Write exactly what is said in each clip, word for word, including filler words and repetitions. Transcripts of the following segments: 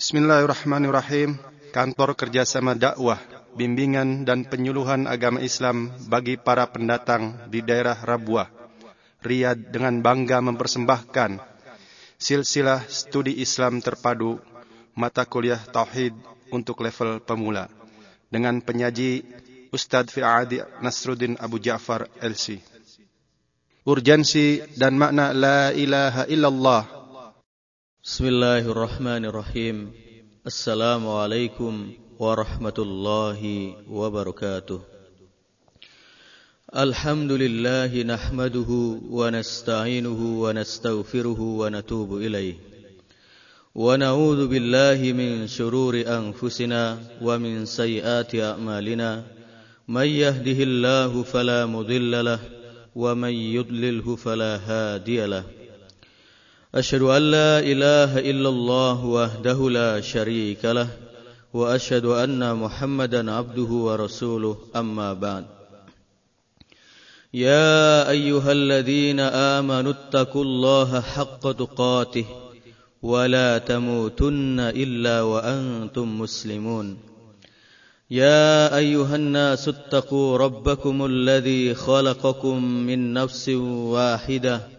Bismillahirrahmanirrahim. Kantor Kerjasama Dakwah, Bimbingan dan Penyuluhan Agama Islam bagi para pendatang di daerah Rabwah, Riyad dengan bangga mempersembahkan silsilah studi Islam terpadu mata kuliah Tauhid untuk level pemula dengan penyaji Ustaz Fi'adi Nasruddin Abu Ja'far L C. Urgensi dan makna La ilaha illallah. Bismillahirrahmanirrahim. Assalamualaikum warahmatullahi wabarakatuh. Alhamdulillahi nahmaduhu wa nasta'inuhu wa nastaghfiruhu wa natubu ilaih. Wa na'udzu billahi min syururi anfusina wa min sayyiati a'malina. May yahdihillahu fala mudilla lah wa may yudlilhu fala hadiyalah. Asyhadu an la ilaha illallah wahdahu la syarika lah wa asyhadu anna Muhammadan abduhu wa rasuluh, amma ba'd. Ya ayyuhalladzina amanu taqullaha haqqa tuqatih wa la tamutunna illa wa antum muslimun. Ya ayyuhannasu taqu rabbakumul ladzi khalaqakum min nafsin wahidah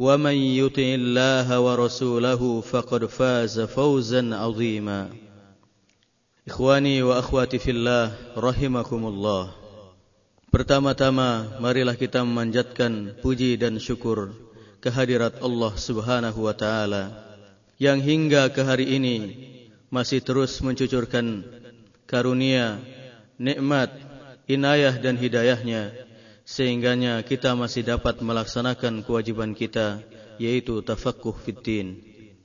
ومن يطع الله ورسوله فقد فاز فوزا عظيما إخواني وأخواتي في الله رحمكم الله. Pertama-tama marilah kita memanjatkan puji dan syukur kehadirat Allah Subhanahu wa taala yang hingga ke hari ini masih terus mencucurkan karunia, nikmat, inayah dan hidayahnya sehingganya kita masih dapat melaksanakan kewajiban kita, yaitu tafaqquh fid din.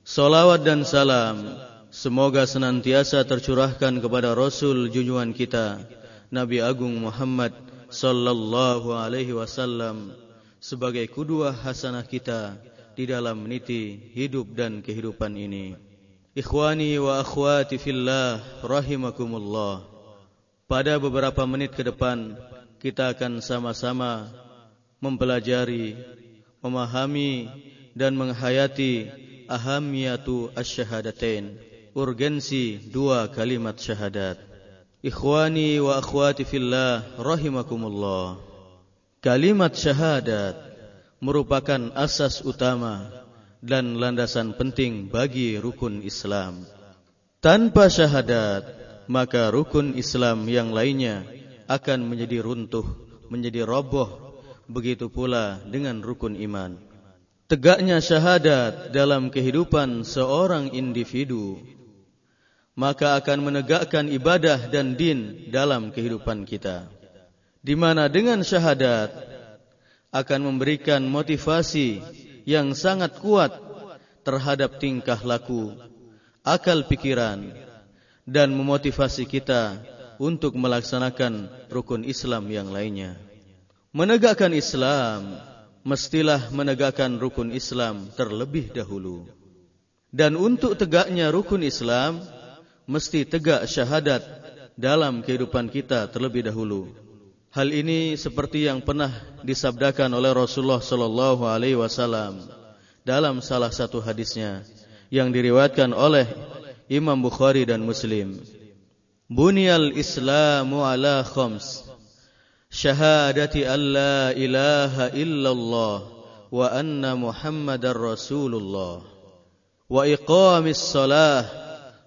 Salawat dan salam semoga senantiasa tercurahkan kepada Rasul junjungan kita, Nabi Agung Muhammad sallallahu alaihi wasallam, sebagai qudwah hasanah kita di dalam meniti hidup dan kehidupan ini. Ikhwani wa akhwati fillah rahimakumullah. Pada beberapa menit ke depan kita akan sama-sama mempelajari, memahami dan menghayati ahamiyatu asyhadatain, urgensi dua kalimat syahadat. Ikhwani wa akhwati fillah rahimakumullah. Kalimat syahadat merupakan asas utama dan landasan penting bagi rukun Islam. Tanpa syahadat, maka rukun Islam yang lainnya akan menjadi runtuh, menjadi roboh. Begitu pula dengan rukun iman. Tegaknya syahadat dalam kehidupan seorang individu, maka akan menegakkan ibadah dan din dalam kehidupan kita, di mana dengan syahadat akan memberikan motivasi yang sangat kuat terhadap tingkah laku, akal pikiran, dan memotivasi kita untuk melaksanakan rukun Islam yang lainnya. Menegakkan Islam, mestilah menegakkan rukun Islam terlebih dahulu. Dan untuk tegaknya rukun Islam, mesti tegak syahadat dalam kehidupan kita terlebih dahulu. Hal ini seperti yang pernah disabdakan oleh Rasulullah sallallahu alaihi wasallam dalam salah satu hadisnya yang diriwayatkan oleh Imam Bukhari dan Muslim. Bunyal Islamu ala khams, syahadati an la ilaha illallah wa anna Muhammadar Rasulullah, wa iqamis salah,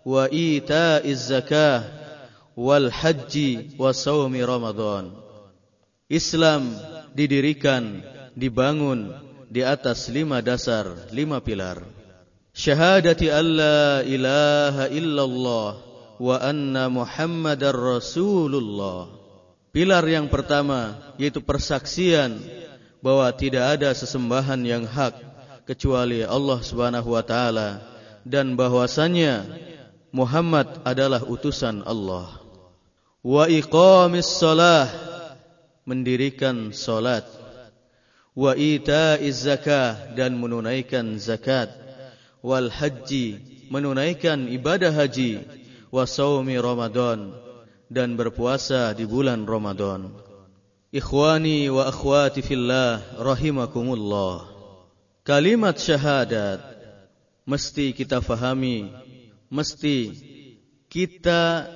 wa ita'iz zakah, wal hajji wa saumi Ramadan. Islam didirikan, dibangun di atas lima dasar, lima pilar. Syahadati an la ilaha illallah wa anna Muhammadar Rasulullah. Pilar yang pertama yaitu persaksian bahwa tidak ada sesembahan yang hak kecuali Allah Subhanahu wa taala dan bahwasanya Muhammad adalah utusan Allah. Wa iqamis shalah, mendirikan salat. Wa itaiz zakah, dan menunaikan zakat. Wal haji, menunaikan ibadah haji. Wa shaumi Ramadan, dan berpuasa di bulan Ramadan. Ikhwani wa akhwati fillah rahimakumullah. Kalimat syahadat mesti kita fahami, mesti kita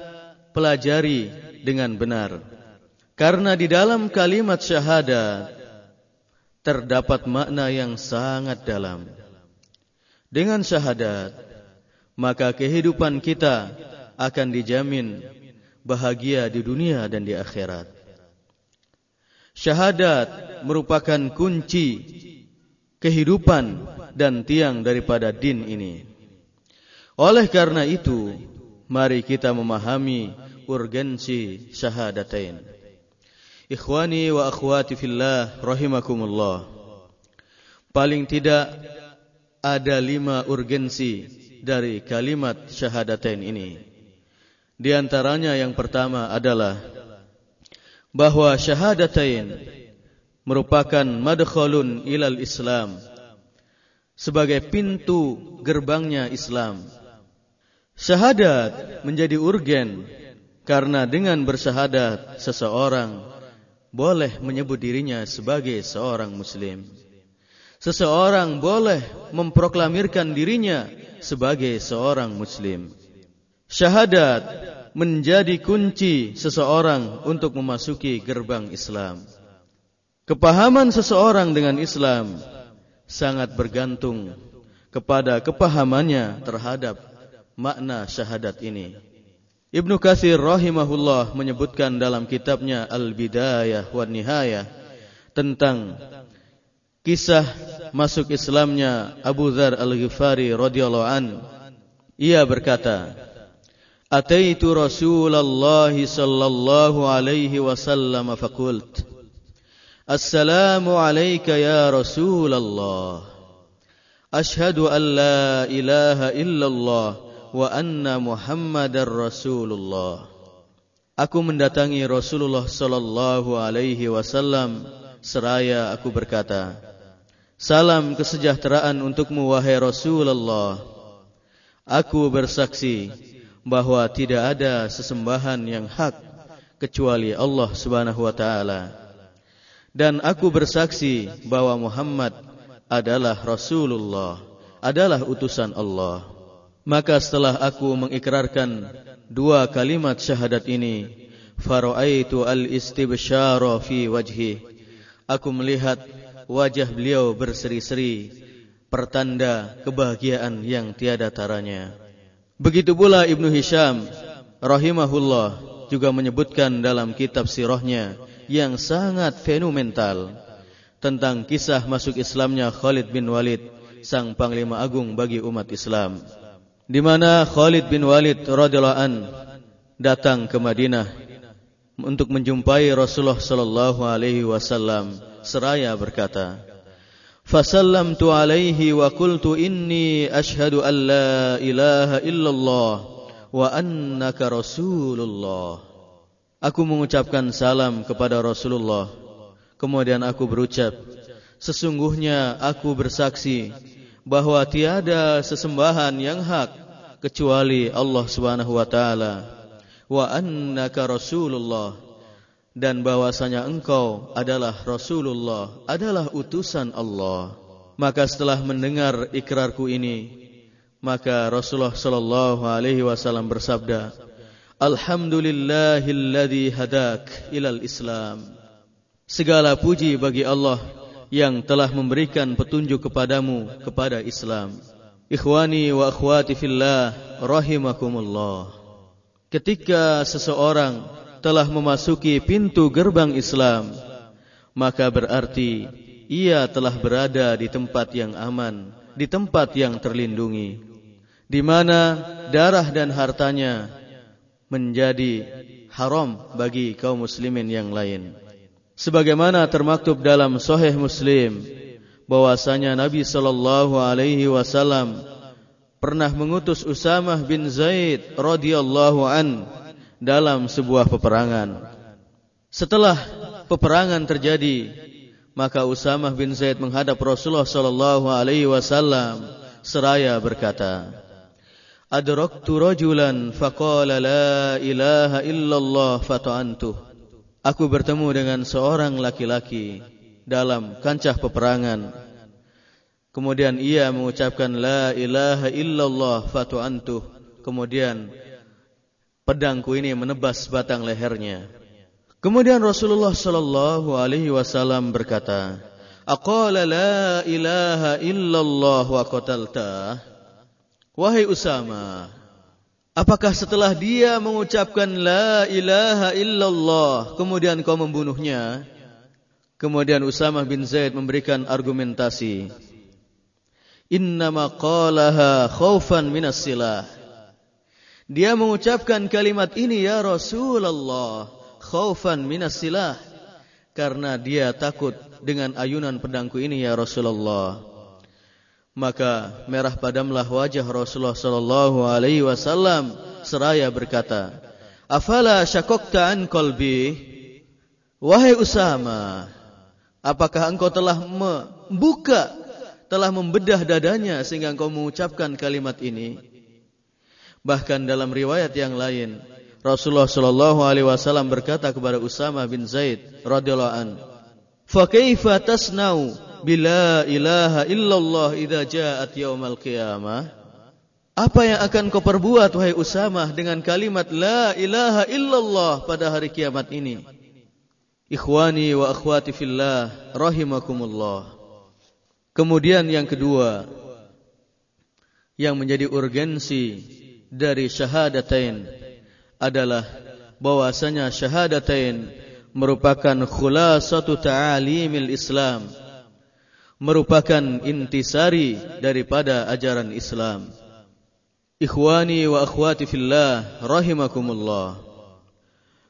pelajari dengan benar. Karena di dalam kalimat syahadat terdapat makna yang sangat dalam. Dengan syahadat, maka kehidupan kita akan dijamin bahagia di dunia dan di akhirat. Syahadat merupakan kunci kehidupan dan tiang daripada din ini. Oleh karena itu, mari kita memahami urgensi syahadatain. Ikhwani wa akhwati fillah rahimakumullah. Paling tidak ada lima urgensi dari kalimat syahadatain ini. Di antaranya yang pertama adalah bahwa syahadatain merupakan madkhalun ilal Islam, sebagai pintu gerbangnya Islam. Syahadat menjadi urgen karena dengan bersyahadat seseorang boleh menyebut dirinya sebagai seorang muslim. Seseorang boleh memproklamirkan dirinya sebagai seorang muslim. Syahadat menjadi kunci seseorang untuk memasuki gerbang Islam. Kepahaman seseorang dengan Islam sangat bergantung kepada kepahamannya terhadap makna syahadat ini. Ibnu Kathir rahimahullah menyebutkan dalam kitabnya Al-Bidayah wa Nihayah tentang kisah masuk Islamnya Abu Dzar Al-Ghifari radhiyallahu an. Ia berkata, "Ataitu Rasulullah sallallahu alaihi wasallam faqult, Assalamu alayka ya Rasulullah, Ashhadu an la ilaha illallah wa anna Muhammadar Rasulullah." Aku mendatangi Rasulullah sallallahu alaihi wasallam seraya aku berkata, "Salam kesejahteraan untukmu wahai Rasulullah. Aku bersaksi bahwa tidak ada sesembahan yang hak kecuali Allah Subhanahu wa taala. Dan aku bersaksi bahwa Muhammad adalah Rasulullah, adalah utusan Allah." Maka setelah aku mengikrarkan dua kalimat syahadat ini, fara'aitu al-istibsyara fi wajhi, aku melihat wajah beliau berseri-seri, pertanda kebahagiaan yang tiada taranya. Begitu pula Ibnu Hisyam rahimahullah juga menyebutkan dalam kitab sirahnya yang sangat fenomenal tentang kisah masuk Islamnya Khalid bin Walid, sang panglima agung bagi umat Islam, di mana Khalid bin Walid radhiyallahu an datang ke Madinah untuk menjumpai Rasulullah sallallahu alaihi wasallam seraya berkata, "Fasallamtu alaihi wa qultu inni ashhadu an la ilaha illallah wa annaka Rasulullah." Aku mengucapkan salam kepada Rasulullah. Kemudian aku berucap, "Sesungguhnya aku bersaksi bahwa tiada sesembahan yang hak kecuali Allah Subhanahu wa taala, wa annaka Rasulullah, dan bahwasanya engkau adalah Rasulullah, adalah utusan Allah." Maka setelah mendengar ikrarku ini, maka Rasulullah sallallahu alaihi wasallam bersabda, "Alhamdulillahilladzi hadak ilal Islam." Segala puji bagi Allah yang telah memberikan petunjuk kepadamu kepada Islam. Ikhwani wa akhwati fillah rahimakumullah. Ketika seseorang telah memasuki pintu gerbang Islam, maka berarti ia telah berada di tempat yang aman, di tempat yang terlindungi, di mana darah dan hartanya menjadi haram bagi kaum muslimin yang lain. Sebagaimana termaktub dalam Sahih Muslim bahwasanya Nabi sallallahu alaihi wasallam pernah mengutus Usamah bin Zaid radhiyallahu an dalam sebuah peperangan. Setelah peperangan terjadi, maka Usamah bin Zaid menghadap Rasulullah sallallahu alaihi wasallam seraya berkata, "Adraktu rajulan faqala la ilaha illallah fata'antuh." Aku bertemu dengan seorang laki-laki dalam kancah peperangan. Kemudian ia mengucapkan la ilaha illallah fata'antuh. Kemudian pedangku ini menebas batang lehernya. Kemudian Rasulullah sallallahu alaihi wasallam berkata, "Aqala la ilaha illallah wa qatalta?" Wahai Usamah, apakah setelah dia mengucapkan la ilaha illallah kemudian kau membunuhnya? Kemudian Usamah bin Zaid memberikan argumentasi, "Innama qalaha khaufan minas silah." Dia mengucapkan kalimat ini, "Ya Rasulullah, khaufan minas silah," karena dia takut dengan ayunan pedangku ini, ya Rasulullah. Maka merah padamlah wajah Rasulullah sallallahu alaihi wasallam seraya berkata, "Afala syakokta an qalbi?" Wahai Usamah, apakah engkau telah membuka, telah membedah dadanya sehingga engkau mengucapkan kalimat ini? Bahkan dalam riwayat yang lain, Rasulullah sallallahu alaihi wasallam berkata kepada Usamah bin Zaid radhiyallahu an, "Fa kaifa tasnau bila ilaha illallah idza ja'at yaumal qiyamah?" Apa yang akan kau perbuat wahai Usamah dengan kalimat la ilaha illallah pada hari kiamat ini? Ikhwani wa akhwati fillah rahimakumullah. Kemudian yang kedua yang menjadi urgensi dari syahadatain adalah bahwasanya syahadatain merupakan khulasatu ta'alimil Islam, merupakan intisari daripada ajaran Islam. Ikhwani wa akhwati fillah rahimakumullah.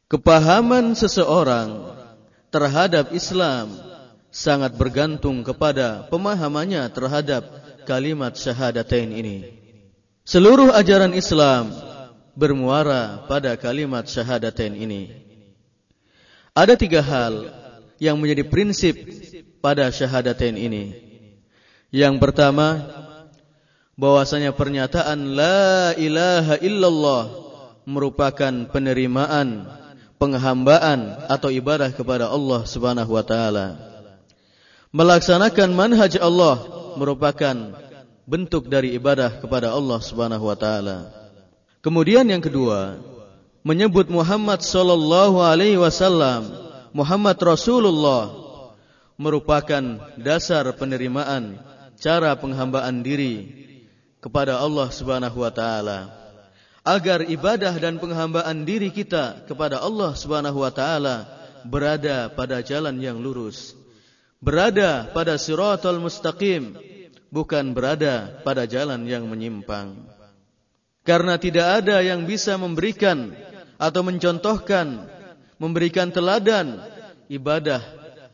Kepahaman seseorang terhadap Islam sangat bergantung kepada pemahamannya terhadap kalimat syahadatain ini. Seluruh ajaran Islam bermuara pada kalimat syahadatain ini. Ada tiga hal yang menjadi prinsip pada syahadatain ini. Yang pertama, bahwasanya pernyataan la ilaha illallah merupakan penerimaan, penghambaan atau ibadah kepada Allah Subhanahu wa taala. Melaksanakan manhaj Allah merupakan bentuk dari ibadah kepada Allah Subhanahu wa taala. Kemudian yang kedua, menyebut Muhammad sallallahu alaihi wasallam, Muhammad Rasulullah, merupakan dasar penerimaan, cara penghambaan diri kepada Allah Subhanahu wa taala. Agar ibadah dan penghambaan diri kita kepada Allah Subhanahu wa taala berada pada jalan yang lurus. Berada pada siratal mustaqim, bukan berada pada jalan yang menyimpang. Karena tidak ada yang bisa memberikan atau mencontohkan, memberikan teladan ibadah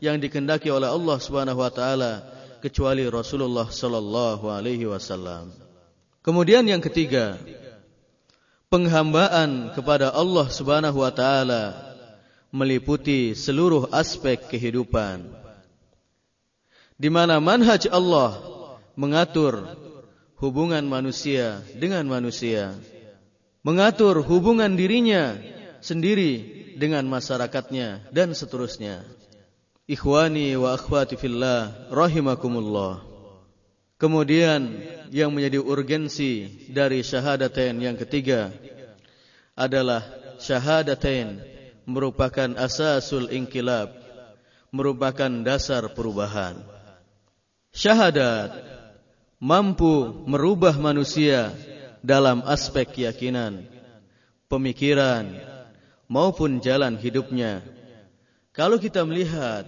yang dikehendaki oleh Allah Subhanahu wa taala kecuali Rasulullah sallallahu alaihi wasallam. Kemudian yang ketiga, penghambaan kepada Allah Subhanahu wa taala meliputi seluruh aspek kehidupan, di mana manhaj Allah mengatur hubungan manusia dengan manusia, mengatur hubungan dirinya sendiri dengan masyarakatnya, dan seterusnya. Ikhwani wa akhwati fillah rahimakumullah. Kemudian yang menjadi urgensi dari syahadatain yang ketiga adalah syahadatain merupakan asasul inqilab, merupakan dasar perubahan. Syahadat mampu merubah manusia dalam aspek keyakinan, pemikiran, maupun jalan hidupnya. Kalau kita melihat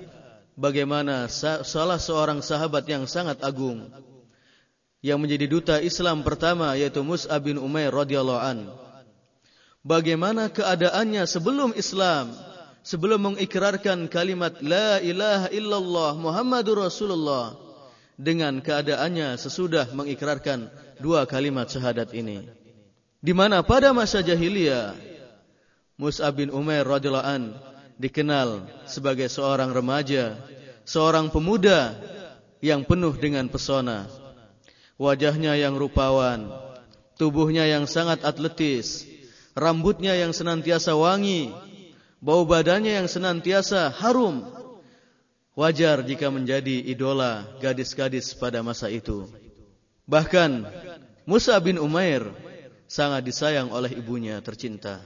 bagaimana salah seorang sahabat yang sangat agung, yang menjadi duta Islam pertama, yaitu Mus'ab bin Umair radhiyallahu an, bagaimana keadaannya sebelum Islam, sebelum mengikrarkan kalimat la ilaha illallah Muhammadur Rasulullah, dengan keadaannya sesudah mengikrarkan dua kalimat syahadat ini. Di mana pada masa jahiliyah, Mus'ab bin Umair radhiyallahu an dikenal sebagai seorang remaja, seorang pemuda yang penuh dengan pesona. Wajahnya yang rupawan, tubuhnya yang sangat atletis, rambutnya yang senantiasa wangi, bau badannya yang senantiasa harum. Wajar jika menjadi idola gadis-gadis pada masa itu. Bahkan Mus'ab bin Umair sangat disayang oleh ibunya tercinta.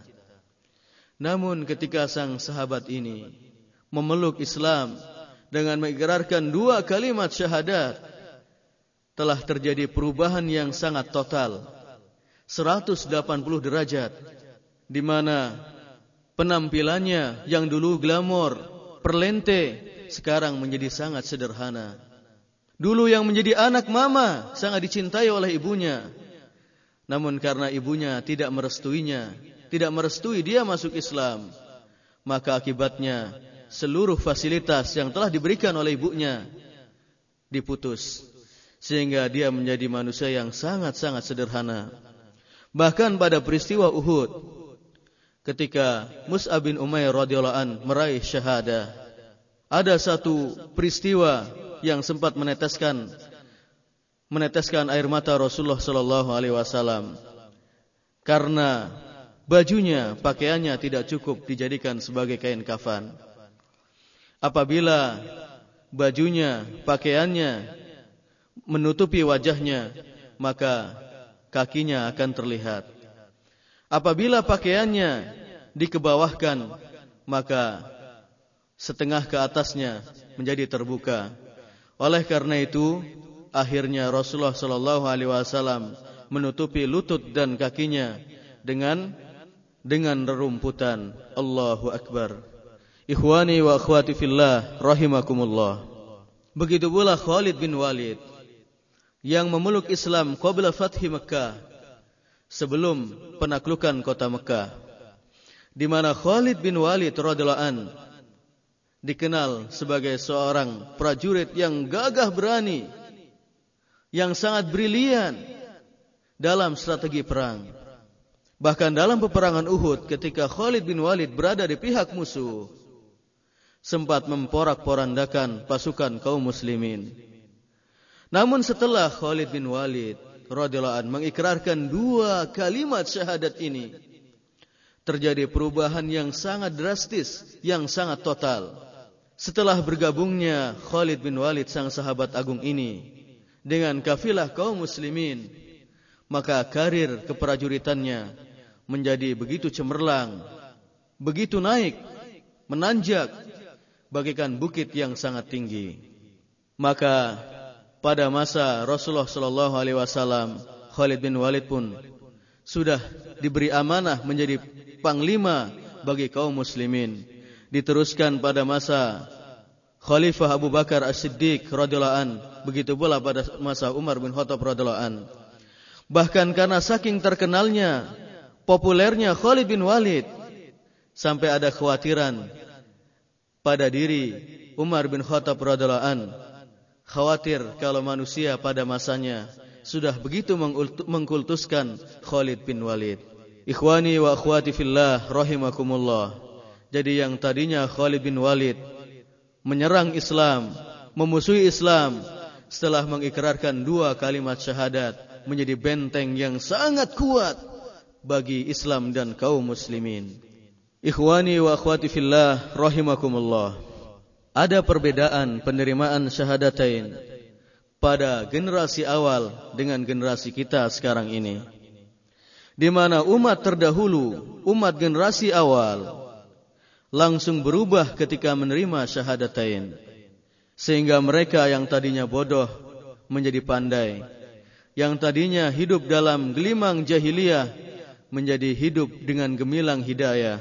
Namun ketika sang sahabat ini memeluk Islam dengan mengikrarkan dua kalimat syahadat, telah terjadi perubahan yang sangat total, seratus delapan puluh derajat, di mana penampilannya yang dulu glamor, perlente, sekarang menjadi sangat sederhana. Dulu yang menjadi anak mama sangat dicintai oleh ibunya, namun karena ibunya tidak merestuinya, tidak merestui dia masuk Islam, maka akibatnya seluruh fasilitas yang telah diberikan oleh ibunya diputus, sehingga dia menjadi manusia yang sangat-sangat sederhana. Bahkan pada peristiwa Uhud, ketika Mus'ab bin Umair radhiyallahu an meraih syahadah, ada satu peristiwa yang sempat meneteskan meneteskan air mata Rasulullah sallallahu alaihi wasallam, karena bajunya, pakaiannya tidak cukup dijadikan sebagai kain kafan. Apabila bajunya, pakaiannya menutupi wajahnya, maka kakinya akan terlihat. Apabila pakaiannya dikebawahkan, maka setengah ke atasnya menjadi terbuka. Oleh karena itu, akhirnya Rasulullah sallallahu alaihi wasallam menutupi lutut dan kakinya dengan dengan rerumputan. Allahu akbar. Ikhwani wa akhwati fillah rahimakumullah. Begitu pula Khalid bin Walid yang memeluk Islam qabla fathi Mekah, sebelum penaklukan kota Mekah, di mana Khalid bin Walid radhiyallahu an dikenal sebagai seorang prajurit yang gagah berani, yang sangat brilian dalam strategi perang. Bahkan dalam peperangan Uhud, ketika Khalid bin Walid berada di pihak musuh, sempat memporak-porandakan pasukan kaum muslimin. Namun setelah Khalid bin Walid radhiyallahu anhu mengikrarkan dua kalimat syahadat ini, terjadi perubahan yang sangat drastis, yang sangat total. Setelah bergabungnya Khalid bin Walid sang sahabat agung ini dengan kafilah kaum muslimin, maka karir keprajuritannya menjadi begitu cemerlang, begitu naik, menanjak bagaikan bukit yang sangat tinggi. Maka pada masa Rasulullah sallallahu alaihi wasallam, Khalid bin Walid pun sudah diberi amanah menjadi panglima bagi kaum muslimin. Diteruskan pada masa Khalifah Abu Bakar As-Siddiq radhiyallahu an, begitu pula pada masa Umar bin Khattab radhiyallahu an. Bahkan karena saking terkenalnya, populernya Khalid bin Walid, sampai ada khawatiran pada diri Umar bin Khattab radhiyallahu an, khawatir kalau manusia pada masanya sudah begitu mengkultuskan Khalid bin Walid. Ikhwani wa akhwati fillah rahimakumullah. Jadi yang tadinya Khalid bin Walid menyerang Islam, memusuhi Islam, setelah mengikrarkan dua kalimat syahadat, menjadi benteng yang sangat kuat bagi Islam dan kaum muslimin. Ikhwani wa akhwati fillah rahimakumullah. Ada perbedaan penerimaan syahadatain pada generasi awal dengan generasi kita sekarang ini, di mana umat terdahulu, umat generasi awal, langsung berubah ketika menerima syahadatain, sehingga mereka yang tadinya bodoh menjadi pandai, yang tadinya hidup dalam gelimang jahiliyah menjadi hidup dengan gemilang hidayah,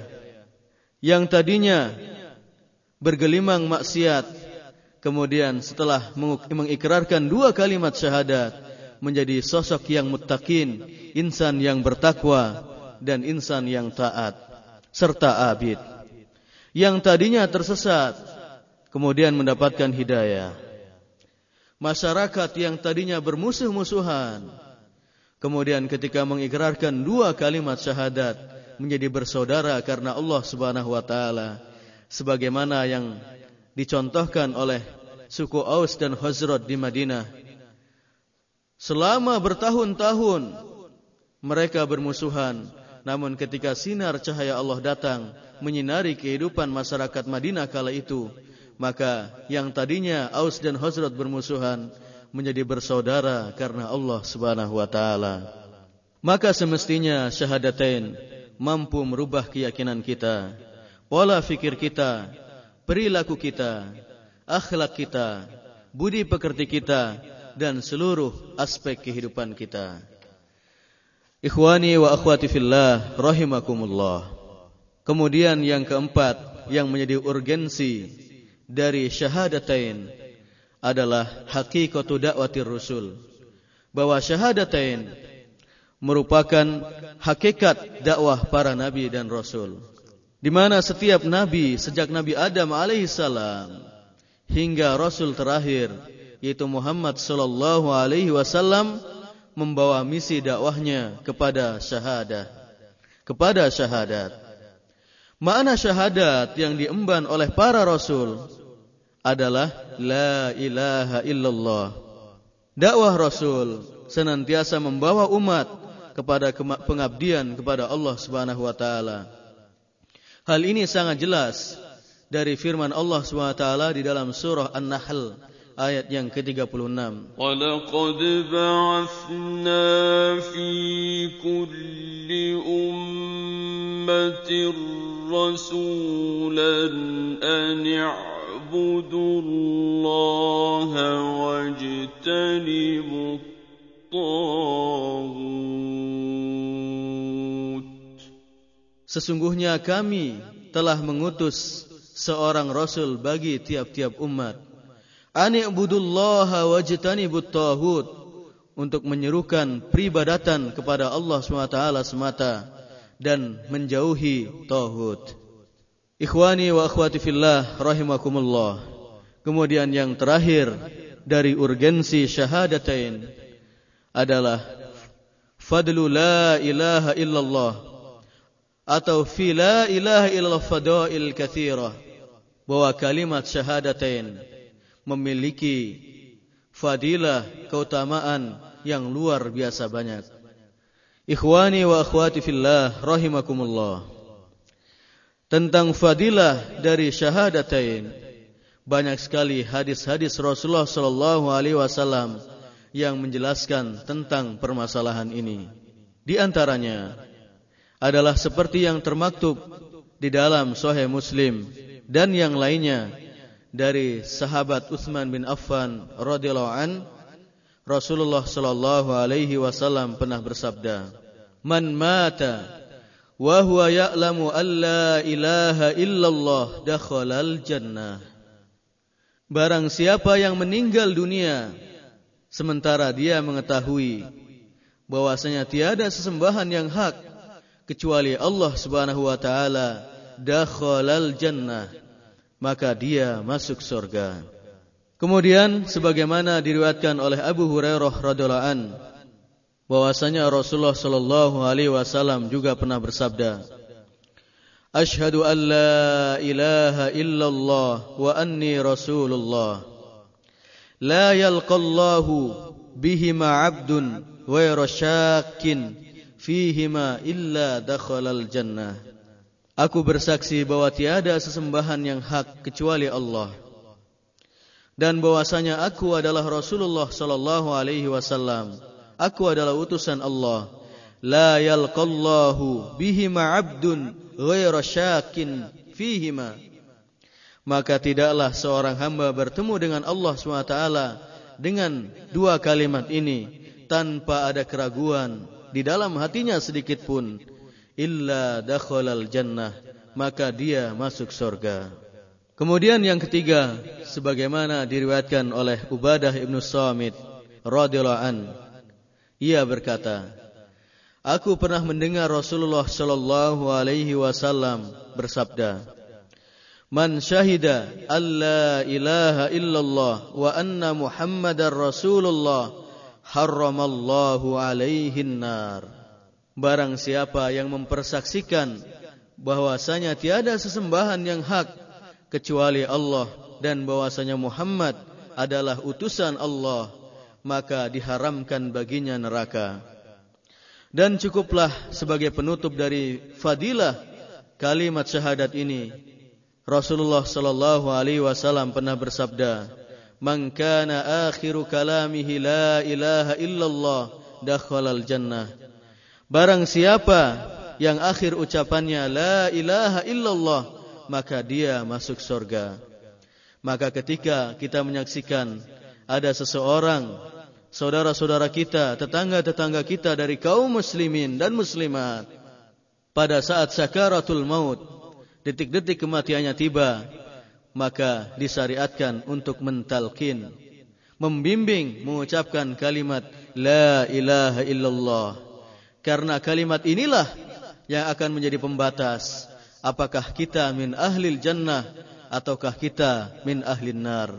yang tadinya bergelimang maksiat kemudian setelah mengikrarkan dua kalimat syahadat menjadi sosok yang muttaqin, insan yang bertakwa dan insan yang taat serta abid, yang tadinya tersesat kemudian mendapatkan hidayah. Masyarakat yang tadinya bermusuh-musuhan, kemudian ketika mengikrarkan dua kalimat syahadat, menjadi bersaudara karena Allah Subhanahu wa taala, sebagaimana yang dicontohkan oleh suku Aus dan Khazraj di Madinah. Selama bertahun-tahun mereka bermusuhan, namun ketika sinar cahaya Allah datang menyinari kehidupan masyarakat Madinah kala itu, maka yang tadinya Aus dan Khazraj bermusuhan menjadi bersaudara karena Allah Subhanahu wa taala. Maka semestinya syahadatain mampu merubah keyakinan kita, pola fikir kita, perilaku kita, akhlak kita, budi pekerti kita, dan seluruh aspek kehidupan kita. Ikhwani wa akhwati fillah rahimakumullah. Kemudian yang keempat yang menjadi urgensi dari syahadatain adalah hakikatu da'watir rusul, bahwa syahadatain merupakan hakikat dakwah para nabi dan rasul, di mana setiap nabi sejak Nabi Adam alaihissalam hingga rasul terakhir yaitu Muhammad sallallahu alaihi wasallam membawa misi dakwahnya kepada syahadat, kepada syahadat. Makna syahadat yang diemban oleh para rasul adalah la ilaha illallah. Dakwah rasul senantiasa membawa umat kepada pengabdian kepada Allah Subhanahu wa taala. Hal ini sangat jelas dari firman Allah Subhanahu wa taala di dalam surah An-Nahl ayat yang ke tiga puluh enam. Walaqad ba'athna fi kulli ummatin رسولا أن اعبدوا الله واجتنبوا الطاغوت. Sesungguhnya kami telah mengutus seorang rasul bagi tiap-tiap umat, ani'budullaha wajtanibut taghut, untuk menyerukan peribadatan kepada Allah Subhanahu wa taala semata dan menjauhi taghut. Ikhwani wa akhwati fillah rahimakumullah. Kemudian yang terakhir dari urgensi syahadatain adalah fadlu la ilaha illallah atau fi la ilaha illallah fadail katsirah, bahwa kalimat syahadatain memiliki fadilah, keutamaan yang luar biasa banyak. Ikhwani wa akhwati fillah rahimakumullah. Tentang fadilah dari syahadatain, banyak sekali hadis-hadis Rasulullah sallallahu alaihi wasallam yang menjelaskan tentang permasalahan ini. Di antaranya adalah seperti yang termaktub di dalam Sahih Muslim dan yang lainnya dari sahabat Utsman bin Affan radhiyallahu anhu. Rasulullah sallallahu alaihi wasallam pernah bersabda, "Man mata wa huwa ya'lamu alla ilaha illallah dakhalal jannah." Barang siapa yang meninggal dunia sementara dia mengetahui bahwasanya tiada sesembahan yang hak kecuali Allah Subhanahu wa taala, dakhalal jannah, maka dia masuk surga. Kemudian sebagaimana diriwayatkan oleh Abu Hurairah radhiyallahu an bahwasanya Rasulullah sallallahu alaihi wasallam juga pernah bersabda, "Asyhadu an la ilaha illallah wa anni rasulullah. La yalqallahu bihima 'abdun wa yarashakin fihima illa dakhalal jannah." Aku bersaksi bahwa tiada sesembahan yang hak kecuali Allah, dan bahwasanya aku adalah Rasulullah sallallahu alaihi wasallam. Aku adalah utusan Allah. La yalqallahu bihima 'abdun ghairu syakin fihima. Maka tidaklah seorang hamba bertemu dengan Allah Subhanahu wa taala dengan dua kalimat ini tanpa ada keraguan di dalam hatinya sedikit pun, illa dakhalal jannah, maka dia masuk surga. Kemudian yang ketiga, sebagaimana diriwayatkan oleh Ubadah ibn Samit radhiyallahu anhu, ia berkata, "Aku pernah mendengar Rasulullah sallallahu alaihi wasallam bersabda, Man syahida alla ilaha illallah wa anna Muhammadar Rasulullah harramallahu alaihin nar. Barang siapa yang mempersaksikan bahwasanya tiada sesembahan yang hak kecuali Allah dan bahwasanya Muhammad adalah utusan Allah, maka diharamkan baginya neraka. Dan cukuplah sebagai penutup dari fadilah kalimat syahadat ini, Rasulullah sallallahu alaihi wasallam pernah bersabda, "Man kana akhiru kalamihi la ilaha illallah dakhalal jannah." Barang siapa yang akhir ucapannya la ilaha illallah, maka dia masuk surga. Maka ketika kita menyaksikan ada seseorang, saudara-saudara kita, tetangga-tetangga kita dari kaum muslimin dan muslimat pada saat sakaratul maut, detik-detik kematiannya tiba, maka disyariatkan untuk mentalkin, membimbing, mengucapkan kalimat la ilaha illallah. Karena kalimat inilah yang akan menjadi pembatas apakah kita min ahlil jannah ataukah kita min ahlin nar.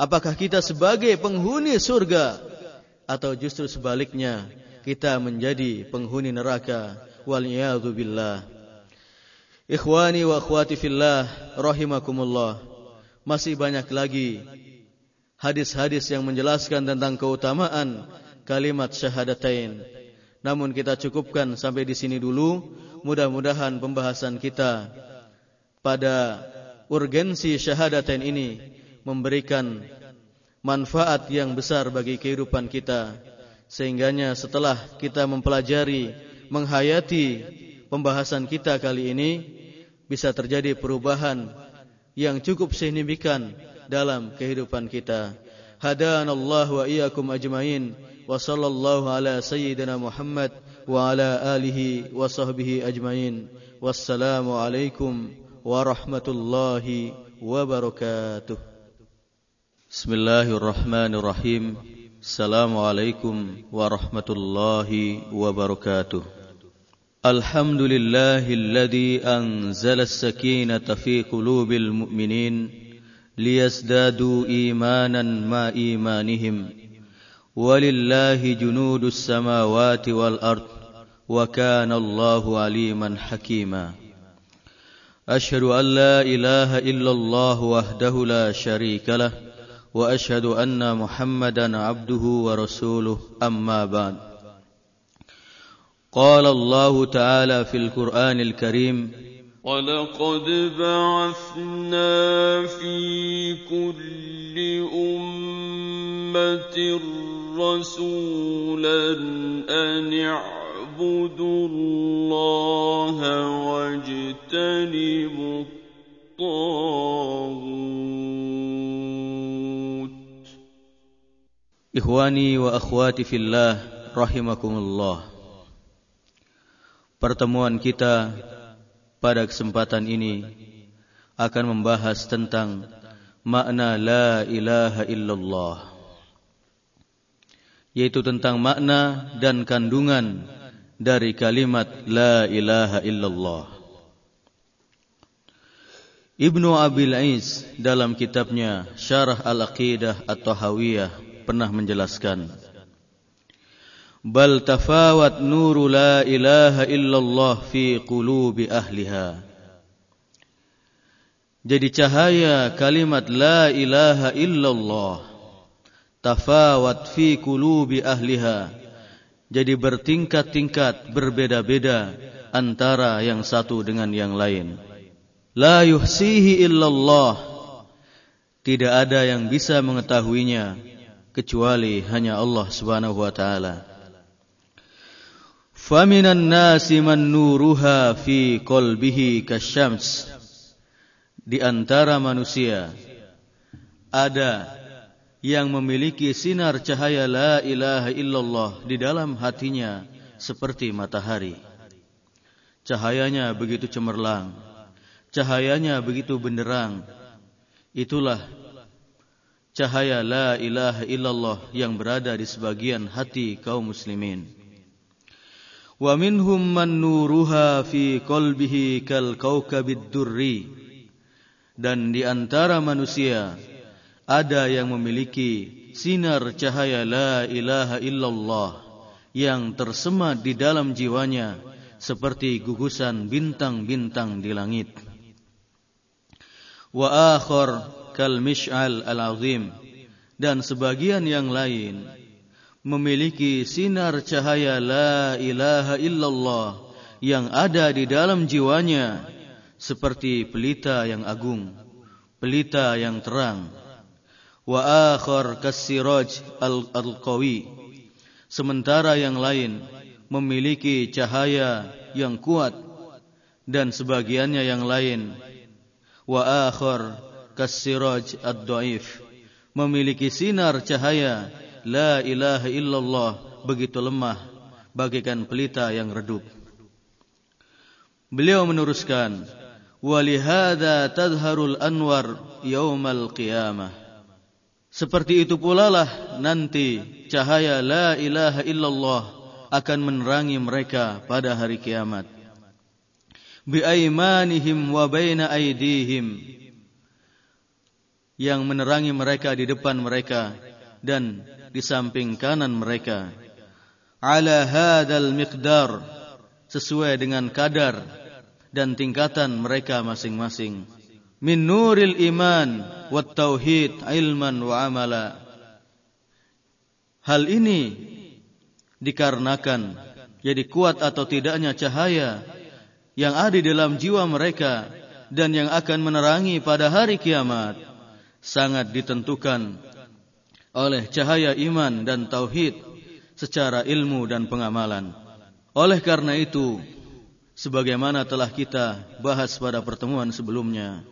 Apakah kita sebagai penghuni surga atau justru sebaliknya kita menjadi penghuni neraka. Wal'iyadhu billah. Ikhwani wa akhwati fillah rahimakumullah. Masih banyak lagi hadis-hadis yang menjelaskan tentang keutamaan kalimat syahadatain. Namun kita cukupkan sampai di sini dulu. Mudah-mudahan pembahasan kita pada urgensi syahadatain ini memberikan manfaat yang besar bagi kehidupan kita. Sehingganya setelah kita mempelajari, menghayati pembahasan kita kali ini, bisa terjadi perubahan yang cukup signifikan dalam kehidupan kita. Hadanallahu wa iyyakum ajmain. Wa sallallahu ala sayyidina Muhammad wa ala alihi wa sahbihi ajmain. Wassalamu alaikum warahmatullahi wabarakatuh. Bismillahirrahmanirrahim. Assalamualaikum warahmatullahi wabarakatuh. الحمد لله الذي أنزل السكينة في قلوب المؤمنين ليزدادوا إيمانا مع إيمانهم ولله جنود السماوات والأرض وكان الله عليما حكيما أشهد أن لا إله إلا الله وحده لا شريك له وأشهد أن محمدا عبده ورسوله أما بعد قال الله تعالى في القرآن الكريم ولقد بعثنا في كل أمة رسولا أن اعبدوا الله واجتنبوا الطاغوت. إخواني وأخواتي في الله رحمكم الله. Pertemuan kita pada kesempatan ini akan membahas tentang makna la ilaha illallah, yaitu tentang makna dan kandungan dari kalimat la ilaha illallah. Ibnu Abil Aiz dalam kitabnya Syarah al-Aqidah at-Tahawiyah pernah menjelaskan, bal tafawat nuru la ilaha illallah fi qulubi ahliha. Jadi cahaya kalimat la ilaha illallah tafawat fi qulubi ahliha, jadi bertingkat-tingkat, berbeda-beda antara yang satu dengan yang lain. La yuhsihi illallah, tidak ada yang bisa mengetahuinya kecuali hanya Allah Subhanahu wa taala. Faminan nasi man nuruha fi qalbihi kasyams. Di antara manusia ada yang memiliki sinar cahaya la ilaha illallah di dalam hatinya seperti matahari. Cahayanya begitu cemerlang, cahayanya begitu benderang. Itulah cahaya la ilaha illallah yang berada di sebagian hati kaum muslimin. Wa minhum man nuruha fi qalbihi kal kaukabid durri. Dan di antara manusia ada yang memiliki sinar cahaya la ilaha illallah yang tersemat di dalam jiwanya seperti gugusan bintang-bintang di langit. Wa akhar kal mish'al al-azim, dan sebagian yang lain memiliki sinar cahaya la ilaha illallah yang ada di dalam jiwanya seperti pelita yang agung, pelita yang terang. Wa akhar kasiraj al-qawi, sementara yang lain memiliki cahaya yang kuat, dan sebagiannya yang lain. Wa akhar kasiraj ad-dhaif, memiliki sinar cahaya la ilaha illallah begitu lemah bagaikan pelita yang redup. Beliau meneruskan, walihada tadharul anwar yaumal qiyamah, seperti itu pula lah nanti cahaya la ilaha illallah akan menerangi mereka pada hari kiamat. Bi aimanihim wa baina aydihim, yang menerangi mereka di depan mereka dan di samping kanan mereka. Ala hadal miqdar, sesuai dengan kadar dan tingkatan mereka masing-masing. Min nuril iman wat tauhid ilman wa amala. Hal ini dikarenakan jadi kuat atau tidaknya cahaya yang ada di dalam jiwa mereka dan yang akan menerangi pada hari kiamat sangat ditentukan oleh cahaya iman dan tauhid secara ilmu dan pengamalan. Oleh karena itu, sebagaimana telah kita bahas pada pertemuan sebelumnya,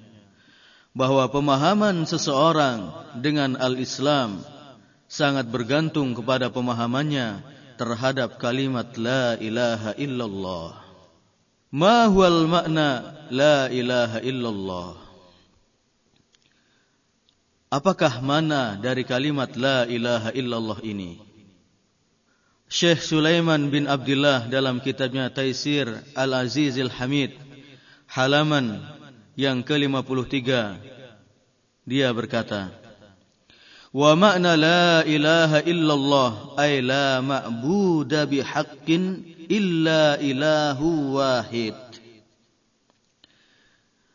bahwa pemahaman seseorang dengan al-Islam sangat bergantung kepada pemahamannya terhadap kalimat la ilaha illallah. Ma huwal makna la ilaha illallah? Apakah makna dari kalimat la ilaha illallah ini? Syekh Sulaiman bin Abdullah dalam kitabnya Taisir Al Azizil Hamid, halaman yang ke lima puluh tiga, dia berkata, wa ma'na la ilaha illallah ay la ma'buda bihaqqin illa ilahu wahid.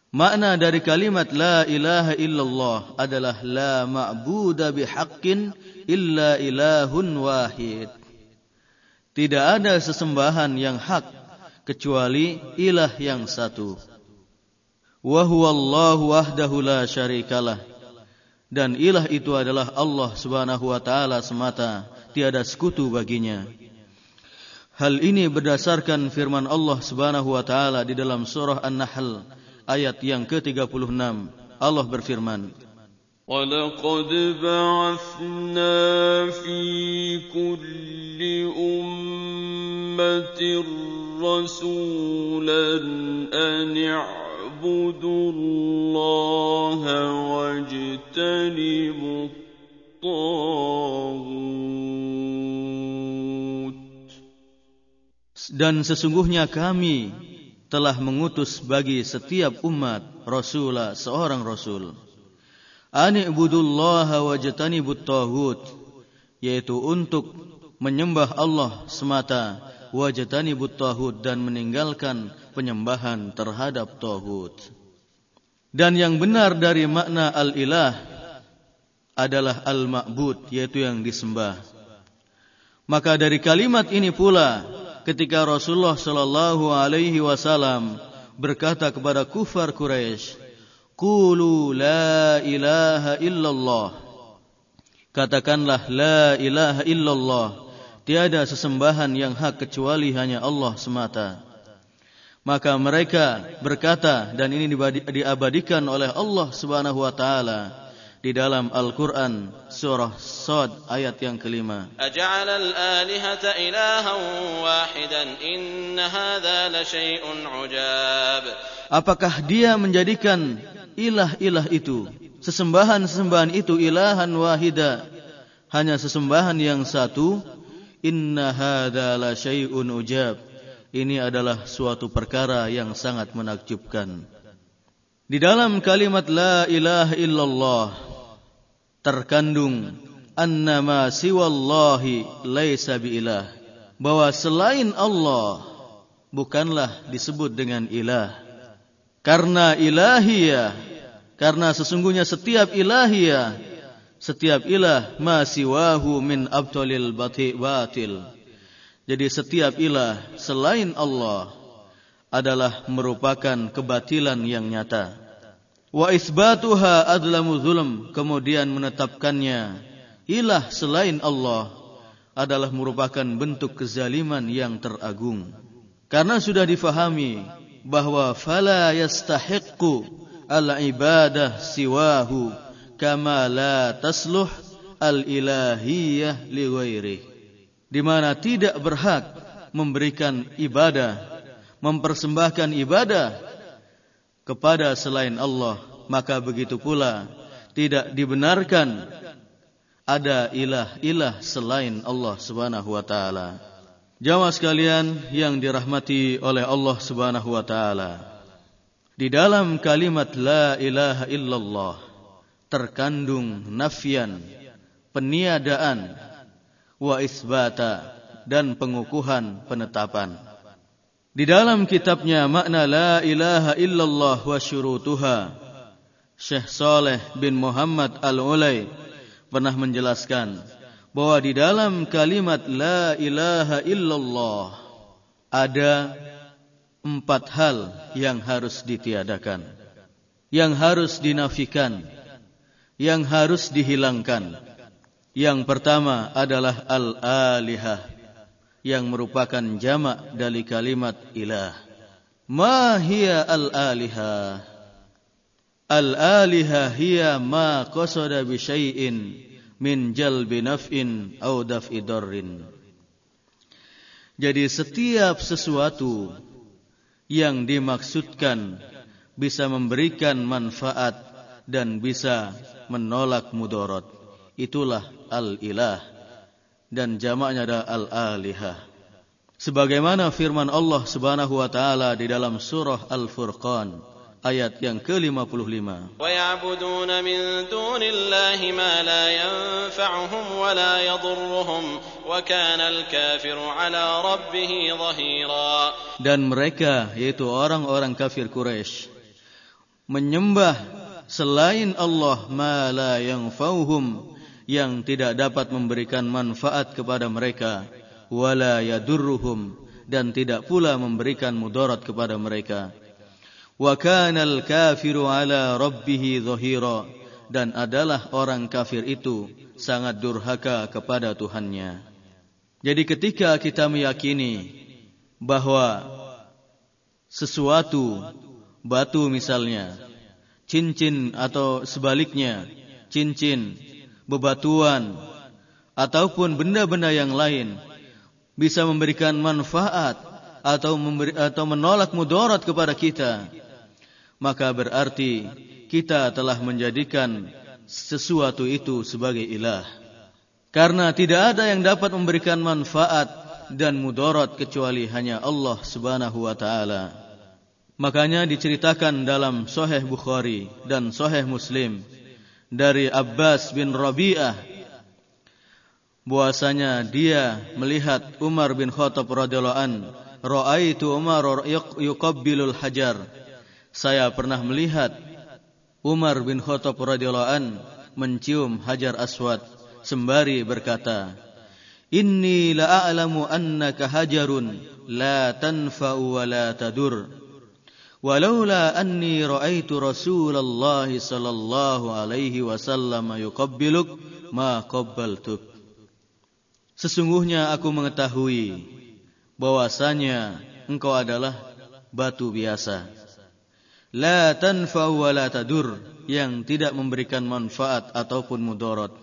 Makna dari kalimat la ilaha illallah adalah la ma'buda bihaqqin illa ilahun wahid. Tidak ada sesembahan yang hak kecuali ilah yang satu. Wa huwallahu wahdahu la syarikalah, dan ilah itu adalah Allah Subhanahu wa taala semata, tiada sekutu baginya. Hal ini berdasarkan firman Allah Subhanahu wa taala di dalam surah An-Nahl ayat yang ke tiga puluh enam. Allah berfirman, وَلَقَدْ بَعَثْنَا فِي كُلِّ أُمَّةٍ رَسُولًا أَنِ اعْبُدُوا اللَّهَ وَاجْتَنِبُوا الطَّاغُوتَ. Dan sesungguhnya kami telah mengutus bagi setiap umat rasula, seorang rasul, ani'budullaha wajtanibut taghut, yaitu untuk menyembah Allah semata, wajtanibut taghut, dan meninggalkan penyembahan terhadap taghut. Dan yang benar dari makna al-ilah adalah al-ma'bud, yaitu yang disembah. Maka dari kalimat ini pula ketika Rasulullah sallallahu alaihi wasallam berkata kepada kufar Quraisy, qulu la ilaha illallah, katakanlah la ilaha illallah, tiada sesembahan yang hak kecuali hanya Allah semata. Maka mereka berkata, dan ini diabadikan oleh Allah Subhanahu wa taala di dalam Al-Qur'an surah Sad ayat yang kelima, aja'alal alihata ilahan wahidan inna hadza la syai'un 'ujab. Apakah dia menjadikan ilah-ilah itu, sesembahan-sesembahan itu, ilahan wahida, hanya sesembahan yang satu? Inna hadza la syai'un ujab, ini adalah suatu perkara yang sangat menakjubkan. Di dalam kalimat la ilaha illallah terkandung annama siwallahi laisa biilah, bahwa selain Allah bukanlah disebut dengan ilah. Karena ilahiyah, karena sesungguhnya setiap ilahiyah, setiap ilah ma siwahu min abtalil batil. Jadi setiap ilah selain Allah adalah merupakan kebatilan yang nyata. Wa isbatuha adlamu zulm, kemudian menetapkannya ilah selain Allah adalah merupakan bentuk kezaliman yang teragung. Karena sudah difahami bahwa fala yastahiqqu al-ibadah siwahu kama la tasluh al-ilahiyah li ghairihi, di mana tidak berhak memberikan ibadah, mempersembahkan ibadah kepada selain Allah, maka begitu pula tidak dibenarkan ada ilah-ilah selain Allah Subhanahu wa taala. Jamaah sekalian yang dirahmati oleh Allah Subhanahu wa taala, di dalam kalimat la ilaha illallah terkandung nafyan, peniadaan, wa isbata, dan pengukuhan, penetapan. Di dalam kitabnya Makna La Ilaha Illallah wa Syurutuha, Syekh Saleh bin Muhammad Al-Ulay pernah menjelaskan bahwa di dalam kalimat La Ilaha Illallah ada empat hal yang harus ditiadakan, yang harus dinafikan, yang harus dihilangkan. Yang pertama adalah Al-Alihah, yang merupakan jamak dari kalimat ilah. Ma hiya al-aliha? Al-aliha hiya ma qasada bi syai'in min jalbi naf'in aw daf'i darrin. Jadi setiap sesuatu yang dimaksudkan bisa memberikan manfaat dan bisa menolak mudarat, itulah al-ilah. Dan jamaknya adalah al-alihah, sebagaimana firman Allah Subhanahu wa taala di dalam surah Al-Furqan ayat yang ke lima puluh lima. Wa ya'buduna min dunillahi ma la yanfa'uhum wa la yadhurruhum wa kana al-kafiru 'ala rabbih dhahira. Dan mereka, yaitu orang-orang kafir Quraisy, menyembah selain Allah ma la yanfa'uhum, yang tidak dapat memberikan manfaat kepada mereka, wala yadurruhum, dan tidak pula memberikan mudarat kepada mereka. Wa kanal kafiru ala rabbih dhahira, dan adalah orang kafir itu sangat durhaka kepada Tuhannya. Jadi ketika kita meyakini bahwa sesuatu, batu misalnya, cincin atau sebaliknya, cincin, bebatuan, ataupun benda-benda yang lain bisa memberikan manfaat atau memberi, atau menolak mudarat kepada kita, maka berarti kita telah menjadikan sesuatu itu sebagai ilah. Karena tidak ada yang dapat memberikan manfaat dan mudarat kecuali hanya Allah Subhanahu wa taala. Makanya diceritakan dalam Sahih Bukhari dan Sahih Muslim dari Abbas bin Rabi'ah bahwasanya dia melihat Umar bin Khattab radhiyallahu an, ra'aitu Umar yuqabbilul hajar. Saya pernah melihat Umar bin Khattab radhiyallahu an mencium hajar aswad sembari berkata, "Inni la'alamu annaka hajarun la tanfa'u wa la tadur. Walaula anni ra'aitu Rasulullah sallallahu alaihi wasallam yuqabbiluk ma qabbaltuk." Sesungguhnya aku mengetahui bahwasanya engkau adalah batu biasa, la tanfa wa la tadur, yang tidak memberikan manfaat ataupun mudarat.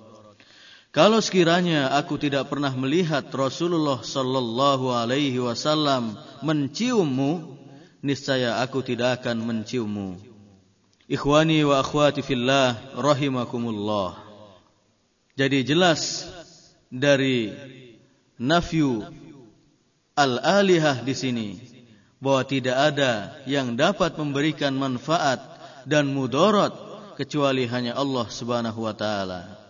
Kalau sekiranya aku tidak pernah melihat Rasulullah sallallahu alaihi wasallam menciummu, niscaya aku tidak akan menciummu. Ikhwani wa akhwati fillah rahimakumullah. Jadi jelas dari nafyu al-alihah di sini bahwa tidak ada yang dapat memberikan manfaat dan mudarat kecuali hanya Allah Subhanahu wa taala.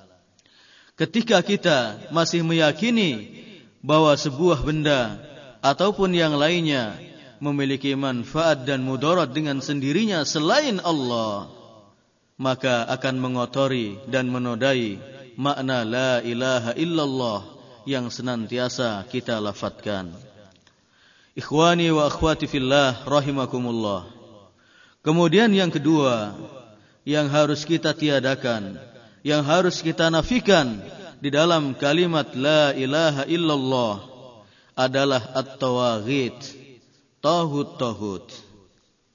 Ketika kita masih meyakini bahwa sebuah benda ataupun yang lainnya memiliki manfaat dan mudarat dengan sendirinya selain Allah, maka akan mengotori dan menodai makna la ilaha illallah yang senantiasa kita lafadzkan. Ikhwani wa akhwati fillah rahimakumullah. Kemudian yang kedua yang harus kita tiadakan, yang harus kita nafikan di dalam kalimat la ilaha illallah adalah at-tawaghit, tahut-tahut.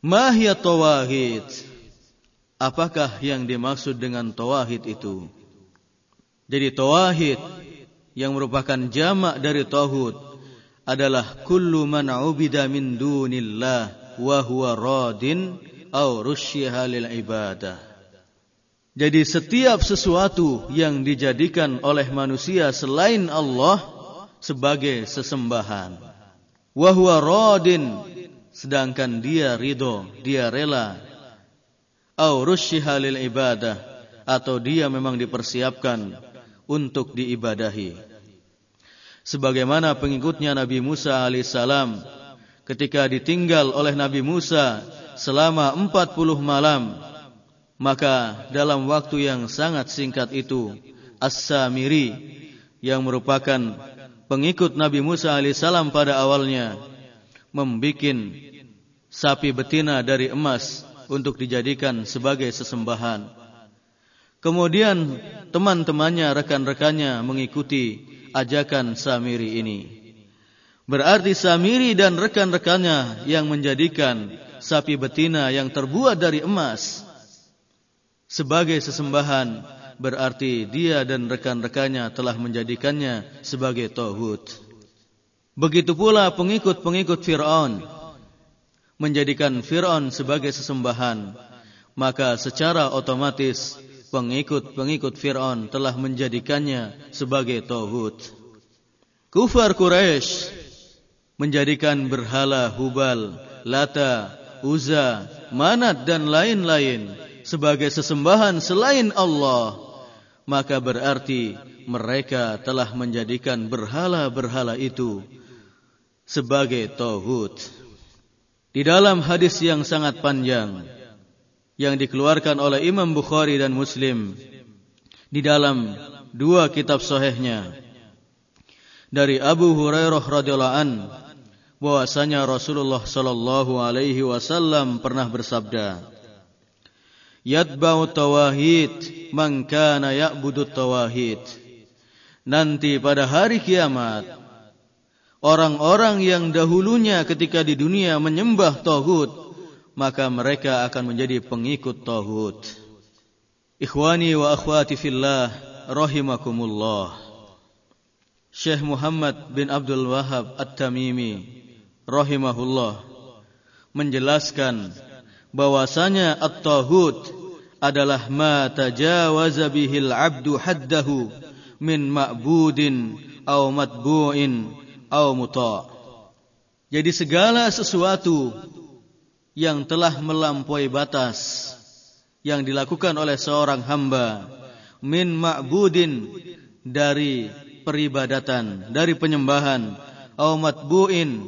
Ma hiya tawaghit? Apakah yang dimaksud dengan tawaghit itu? Jadi tawaghit yang merupakan jamak dari tauhid adalah kullu man ubida min dunillah wa huwa radin aw rusyiha lil ibadah. Jadi setiap sesuatu yang dijadikan oleh manusia selain Allah sebagai sesembahan, wa huwa radin, sedangkan dia ridho, dia rela, aw rusyiha lil ibadah, atau dia memang dipersiapkan untuk diibadahi. Sebagaimana pengikutnya Nabi Musa alaihissalam ketika ditinggal oleh Nabi Musa selama empat puluh malam, maka dalam waktu yang sangat singkat itu As-Samiri yang merupakan pengikut Nabi Musa alaihissalam pada awalnya membikin sapi betina dari emas untuk dijadikan sebagai sesembahan. Kemudian teman-temannya, rekan-rekannya mengikuti ajakan Samiri ini. Berarti Samiri dan rekan-rekannya yang menjadikan sapi betina yang terbuat dari emas sebagai sesembahan, berarti dia dan rekan-rekannya telah menjadikannya sebagai tauhid. Begitu pula pengikut-pengikut Fir'aun menjadikan Fir'aun sebagai sesembahan, maka secara otomatis pengikut-pengikut Fir'aun telah menjadikannya sebagai tauhid. Kufar Quraisy menjadikan berhala Hubal, Lata, Uzza, Manat dan lain-lain sebagai sesembahan selain Allah, maka berarti mereka telah menjadikan berhala-berhala itu sebagai tauhid. Di dalam hadis yang sangat panjang yang dikeluarkan oleh Imam Bukhari dan Muslim di dalam dua kitab sahihnya dari Abu Hurairah radhiyallahu an, bahwasanya Rasulullah sallallahu alaihi wasallam pernah bersabda, yatba'u tawahid man kana ya'budu tawahid. Nanti pada hari kiamat, orang-orang yang dahulunya ketika di dunia menyembah tauhid, maka mereka akan menjadi pengikut tauhid. Ikhwani wa akhwati fillah rahimakumullah. Syekh Muhammad bin Abdul Wahab At-Tamimi rahimahullah menjelaskan bahwasanya at-tauhid adalah ma tajawaza bihil 'abdu haddahu min ma'budin aw matbu'in aw muta'. Jadi segala sesuatu yang telah melampaui batas yang dilakukan oleh seorang hamba min ma'budin, dari peribadatan, dari penyembahan, au matbu'in,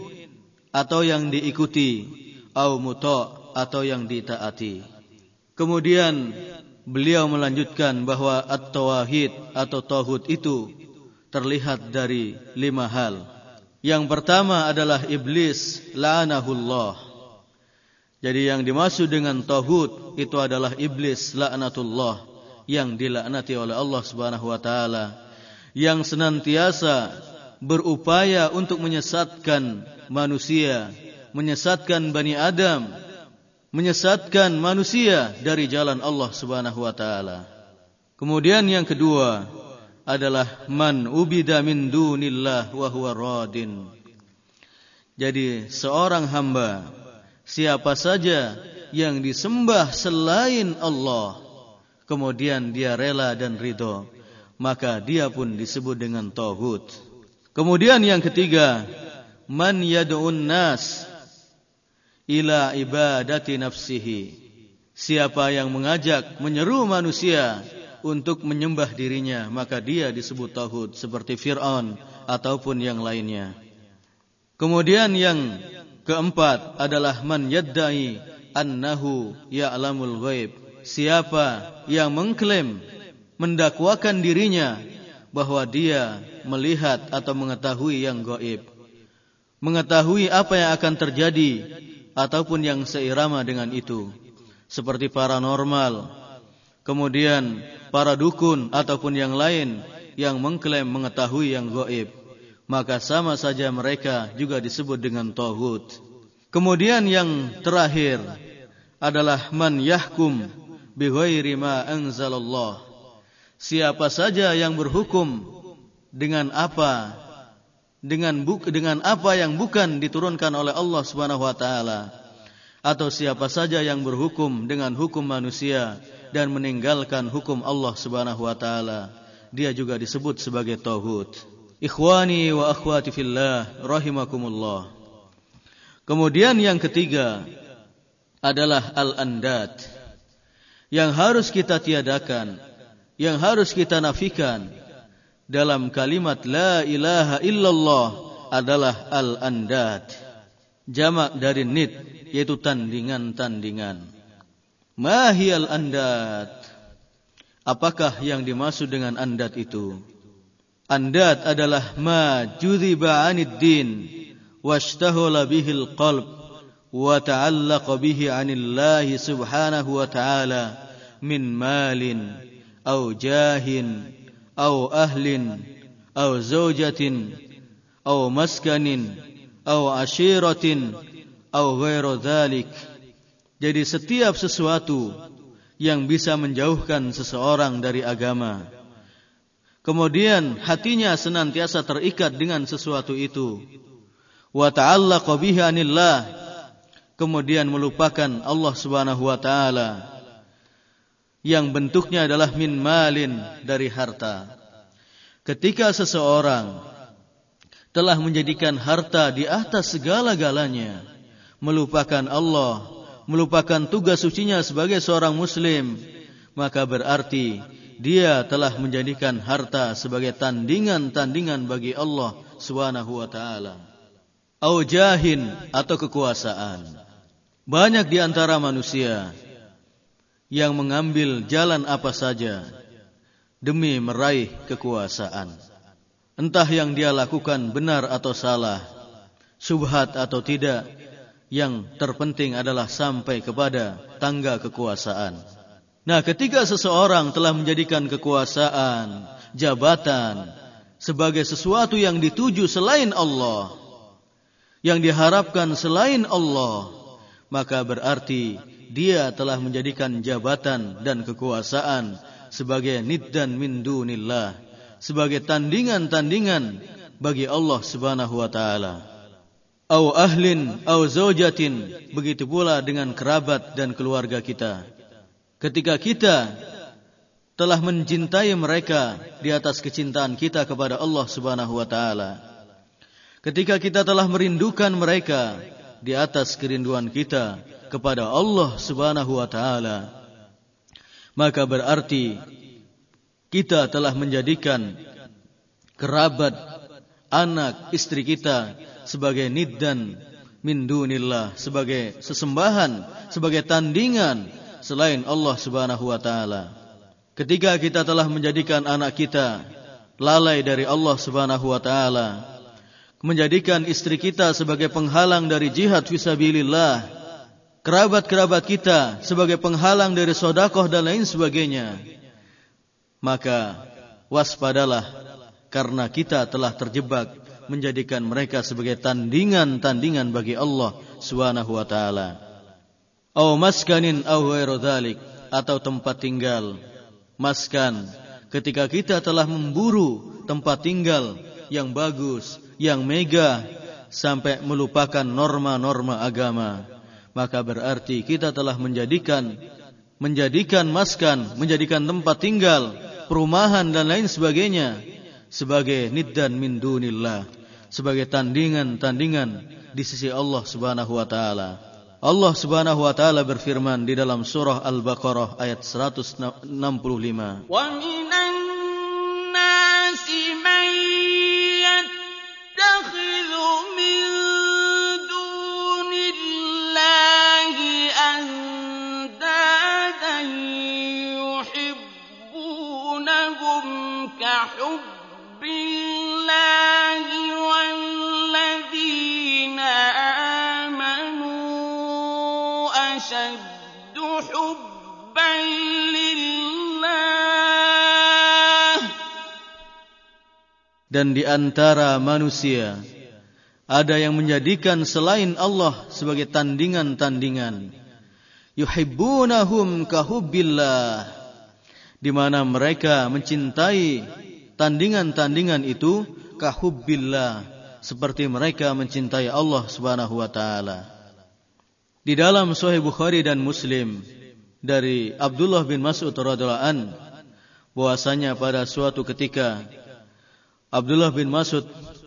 atau yang diikuti, au muta', atau yang ditaati. Kemudian beliau melanjutkan bahwa at-tauhid atau tauhid itu terlihat dari lima hal. Yang pertama adalah iblis la'anahullah. Jadi yang dimaksud dengan tauhid itu adalah iblis laknatullah, yang dilaknati oleh Allah Subhanahu wa taala, yang senantiasa berupaya untuk menyesatkan manusia, menyesatkan Bani Adam, menyesatkan manusia dari jalan Allah Subhanahu wa taala. Kemudian yang kedua adalah man ubida min dunillah wa huwa radin. Jadi seorang hamba, siapa saja yang disembah selain Allah, kemudian dia rela dan ridho, maka dia pun disebut dengan tauhid. Kemudian yang ketiga, man yad'un nas ila ibadati nafsihi. Siapa yang mengajak, menyeru manusia untuk menyembah dirinya, maka dia disebut tauhid, seperti Fir'aun ataupun yang lainnya. Kemudian yang keempat adalah man yaddai annahu ya'lamul ghaib. Siapa yang mengklaim, mendakwakan dirinya bahwa dia melihat atau mengetahui yang gaib, mengetahui apa yang akan terjadi ataupun yang seirama dengan itu, seperti paranormal, kemudian para dukun ataupun yang lain yang mengklaim mengetahui yang gaib, maka sama saja mereka juga disebut dengan tauhid. Kemudian yang terakhir adalah man yahkum bi ghairi ma anzalallah. Siapa saja yang berhukum dengan apa dengan bu, dengan apa yang bukan diturunkan oleh Allah Subhanahu wa taala, atau siapa saja yang berhukum dengan hukum manusia dan meninggalkan hukum Allah Subhanahu wa taala, dia juga disebut sebagai tauhid. Ikhwani wa akhwati fillah rahimakumullah. Kemudian yang ketiga adalah al-andad, yang harus kita tiadakan, yang harus kita nafikan. Dalam kalimat la ilaha illallah adalah al-andad, jamak dari nid, yaitu tandingan-tandingan. Ma hiyal andad? Apakah yang dimaksud dengan andad itu? Andad adalah ma judhiba 'anid din washtahala bihil qalb wa ta'allaqa bihi 'anillahi subhanahu wa ta'ala min malin أو جاه أو أهل أو زوجة أو مسكن أو عشيرة أو غير ذلك. Jadi setiap sesuatu yang bisa menjauhkan seseorang dari agama, kemudian hatinya senantiasa terikat dengan sesuatu itu, wa ta'allaqa bihi 'anillah, kemudian melupakan Allah Subhanahu wa taala, yang bentuknya adalah min malin, dari harta. Ketika seseorang telah menjadikan harta di atas segala-galanya, melupakan Allah, melupakan tugas sucinya sebagai seorang muslim, maka berarti dia telah menjadikan harta sebagai tandingan-tandingan bagi Allah Subhanahu wa taala. Au jahin, atau kekuasaan. Banyak di antara manusia yang mengambil jalan apa saja demi meraih kekuasaan. Entah yang dia lakukan benar atau salah, syubhat atau tidak, yang terpenting adalah sampai kepada tangga kekuasaan. Nah, ketika seseorang telah menjadikan kekuasaan, jabatan, sebagai sesuatu yang dituju selain Allah, yang diharapkan selain Allah, maka berarti dia telah menjadikan jabatan dan kekuasaan sebagai niddan min dunillah, sebagai tandingan-tandingan bagi Allah Subhanahu wa taala. Au ahlin au zaujatin, begitu pula dengan kerabat dan keluarga kita. Ketika kita telah mencintai mereka di atas kecintaan kita kepada Allah Subhanahu wa taala, ketika kita telah merindukan mereka di atas kerinduan kita kepada Allah Subhanahu wa taala, maka berarti kita telah menjadikan kerabat, anak, istri kita sebagai niddan min dunillah, sebagai sesembahan, sebagai tandingan selain Allah Subhanahu wa taala. Ketika kita telah menjadikan anak kita lalai dari Allah Subhanahu wa taala, menjadikan istri kita sebagai penghalang dari jihad fisabilillah, kerabat-kerabat kita sebagai penghalang dari sodakoh dan lain sebagainya, maka waspadalah, karena kita telah terjebak menjadikan mereka sebagai tandingan-tandingan bagi Allah Subhanahu wa taala. Au maskanin au ghairu dzalik, atau tempat tinggal. Maskan, ketika kita telah memburu tempat tinggal yang bagus, yang mega, sampai melupakan norma-norma agama, maka berarti kita telah menjadikan menjadikan maskan, menjadikan tempat tinggal, perumahan dan lain sebagainya sebagai niddan min dunillah, sebagai tandingan-tandingan di sisi Allah Subhanahu wa taala. Allah Subhanahu wa taala berfirman di dalam surah Al-Baqarah ayat seratus enam puluh lima. Wa minan nasi man yattakhidhu min dunillahi andadan yuhibbunahum ka hubbillahi walladzina amanu ashaddu hubban lillah. Dan di antara manusia ada yang menjadikan selain Allah sebagai tandingan-tandingan. Yuhibbunahum ka hubbillah, di mana mereka mencintai tandingan-tandingan itu ka hubbillah, seperti mereka mencintai Allah Subhanahu wa taala. Di dalam Sahih Bukhari dan Muslim dari Abdullah bin Mas'ud radhiyallahu an, bahwasanya pada suatu ketika Abdullah bin Mas'ud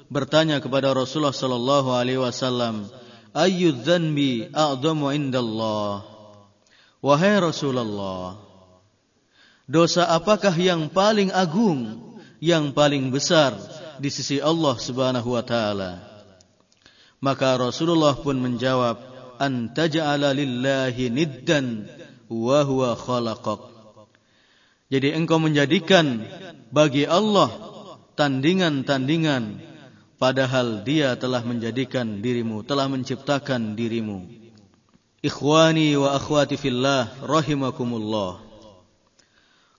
bertanya kepada Rasulullah sallallahu alaihi wasallam, "Ayyudz dzanbi a'dhamu indallah?" Wahai Rasulullah, dosa apakah yang paling agung, yang paling besar di sisi Allah Subhanahu wa taala? Maka Rasulullah pun menjawab, an taj'ala lillahi niddan wa huwa khalaqak. Jadi engkau menjadikan bagi Allah tandingan-tandingan, padahal dia telah menjadikan dirimu, telah menciptakan dirimu. Ikhwani wa akhwati fillah rahimakumullah.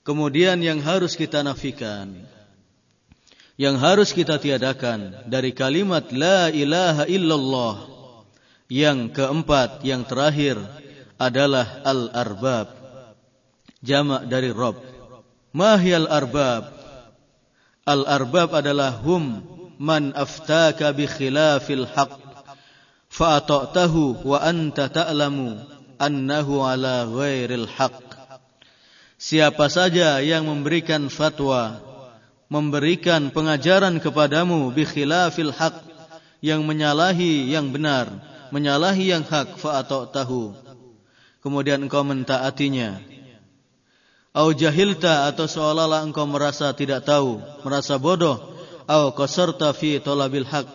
Kemudian yang harus kita nafikan, yang harus kita tiadakan dari kalimat la ilaha illallah, yang keempat, yang terakhir adalah al-arbab, jamak dari rob. Mahiyal arbab? Al-arbab adalah hum man aftaka bi khilafil haq fa ata'tahu wa anta ta'lamu annahu ala ghairil haq. Siapa saja yang memberikan fatwa, memberikan pengajaran kepadamu bi khilafil haq, yang menyalahi yang benar, menyalahi yang hak, fa'ata'tahu, kemudian engkau mentaatinya. Au jahilta, atau seolah-olah engkau merasa tidak tahu, merasa bodoh. Au qasarta fi talabil haq,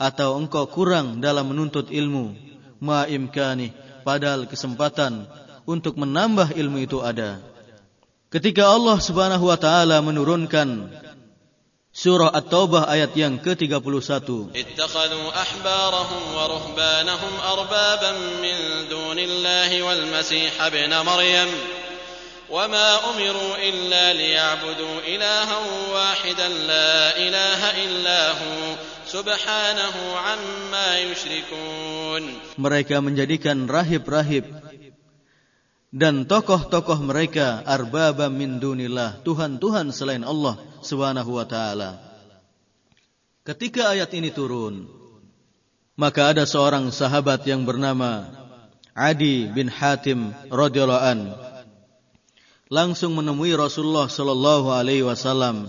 atau engkau kurang dalam menuntut ilmu. Ma imkani, padahal kesempatan untuk menambah ilmu itu ada. Ketika Allah Subhanahu wa taala menurunkan Surah At-Taubah ayat yang ke tiga puluh satu. Ittakhadhu ahbarahum wa ruhbanahum arbaban min dunillahi wal masih ibn Maryam wa ma umiru illa liya'budu ilahan wahidan la ilaha illa hu subhanahu amma yushrikun. Mereka menjadikan rahib-rahib dan tokoh-tokoh mereka arbaba min dunillah, tuhan-tuhan selain Allah Subhanahu wa taala. Ketika ayat ini turun, maka ada seorang sahabat yang bernama Adi bin Hatim radhiyallahu an langsung menemui Rasulullah sallallahu alaihi wasallam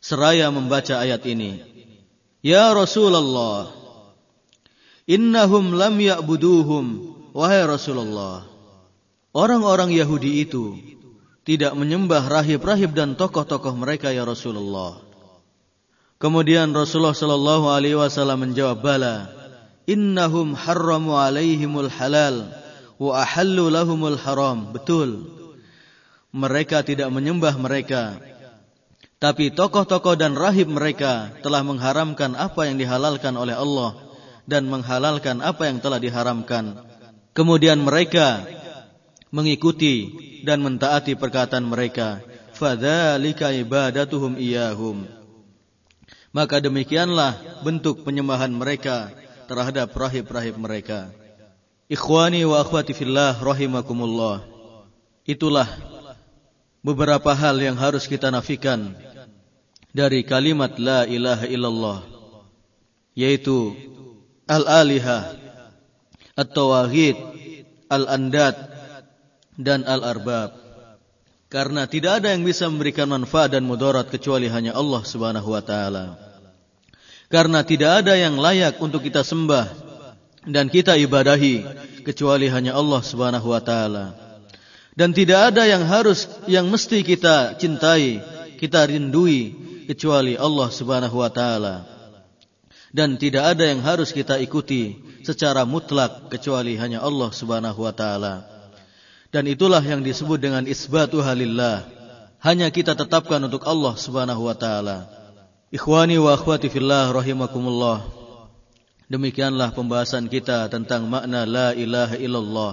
seraya membaca ayat ini. Ya Rasulullah, innahum lam ya'buduhum. Wahai Rasulullah, orang-orang Yahudi itu tidak menyembah rahib-rahib dan tokoh-tokoh mereka, ya Rasulullah. Kemudian Rasulullah sallallahu alaihi wasallam menjawab, bala, innahum harramu alaihimul halal wa ahallu lahumul haram. Betul, mereka tidak menyembah mereka, tapi tokoh-tokoh dan rahib mereka telah mengharamkan apa yang dihalalkan oleh Allah dan menghalalkan apa yang telah diharamkan. Kemudian mereka mengikuti dan mentaati perkataan mereka. Fadzalika ibadatuhum iyahum. Maka demikianlah bentuk penyembahan mereka terhadap rahib-rahib mereka. Ikhwani wa akhwati fillah rahimakumullah. Itulah beberapa hal yang harus kita nafikan dari kalimat la ilaha illallah, yaitu al-alihah, at-tawaghid, al-andad, dan al-arbab. Karena tidak ada yang bisa memberikan manfaat dan mudarat kecuali hanya Allah Subhanahu wa taala. Karena tidak ada yang layak untuk kita sembah dan kita ibadahi kecuali hanya Allah Subhanahu wa taala. Dan tidak ada yang harus yang mesti kita cintai, kita rindui kecuali Allah Subhanahu wa taala. Dan tidak ada yang harus kita ikuti secara mutlak kecuali hanya Allah Subhanahu wa taala. Dan itulah yang disebut dengan isbatu halillah. Hanya kita tetapkan untuk Allah Subhanahu wa taala. Ikhwani wa akhwati fillah rahimakumullah. Demikianlah pembahasan kita tentang makna la ilaha illallah.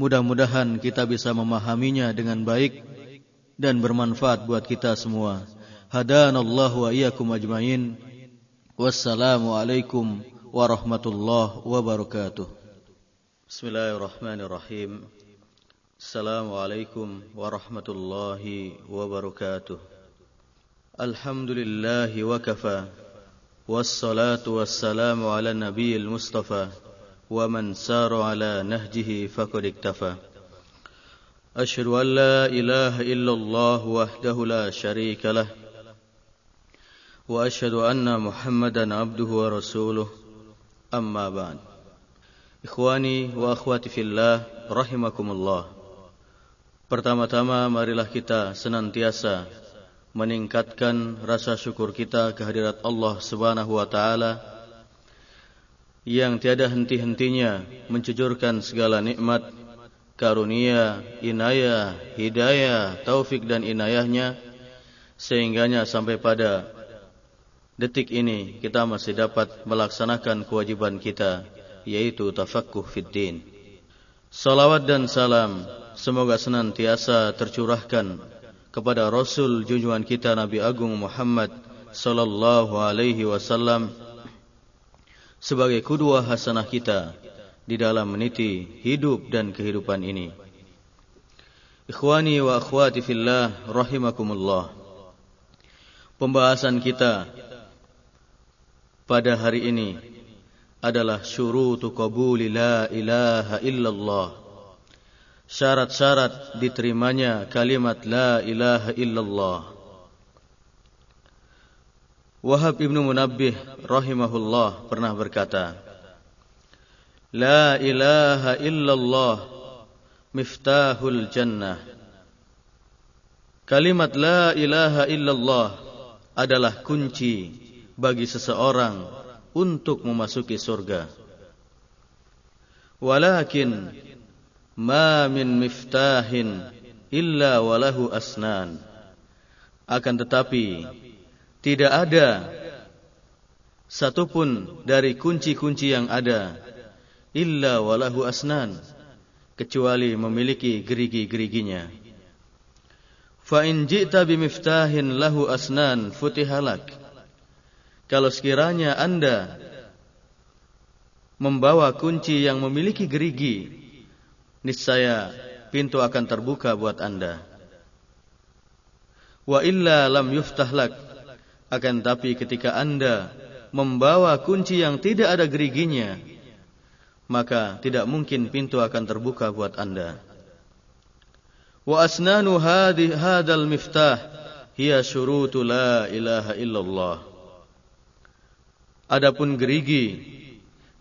Mudah-mudahan kita bisa memahaminya dengan baik dan bermanfaat buat kita semua. Hadanallahu wa iyyakum ajmain. Wassalamualaikum warahmatullahi wabarakatuh. Bismillahirrahmanirrahim. Assalamualaikum warahmatullahi wabarakatuh. Alhamdulillahi wa kafa, wassalatu wassalamu ala nabiyil mustafa, wa man saru ala nahjihi faqad iktafa. Ashhadu an la ilaha illallah wahdahu la sharika lah, wa ashhadu anna muhammadan abduhu wa rasuluh, amma ba'd. Ikhwani wa akhwati fillah rahimakumullah. Pertama-tama marilah kita senantiasa meningkatkan rasa syukur kita kehadirat Allah Subhanahu wa taala yang tiada henti-hentinya mencucurkan segala nikmat, karunia, inayah, hidayah, taufik dan inayahnya sehingganya sampai pada detik ini kita masih dapat melaksanakan kewajiban kita yaitu tafaqquh fid din. Salawat dan salam semoga senantiasa tercurahkan kepada Rasul junjungan kita Nabi Agung Muhammad sallallahu alaihi wasallam sebagai qudwah hasanah kita di dalam meniti hidup dan kehidupan ini. Ikhwani wa akhwati fillah rahimakumullah. Pembahasan kita pada hari ini adalah syurutu qabuli la ilaha illallah. Syarat-syarat diterimanya kalimat la ilaha illallah. Wahab ibn Munabbih rahimahullah pernah berkata, la ilaha illallah miftahul jannah. Kalimat la ilaha illallah adalah kunci bagi seseorang untuk memasuki surga. Walakin ma min miftahin illa walahu asnan. Akan tetapi tidak ada satupun dari kunci-kunci yang ada illa walahu asnan, kecuali memiliki gerigi-geriginya. Fa in ji'ta bimiftahin lahu asnan futihalak. Kalau sekiranya Anda membawa kunci yang memiliki gerigi, niscaya pintu akan terbuka buat Anda. Wa illa lam yuftah lak. Akan tapi ketika Anda membawa kunci yang tidak ada geriginya, maka tidak mungkin pintu akan terbuka buat Anda. Wa asnanu hadhi hadal miftah hiya syurutu la ilaha illallah. Adapun gerigi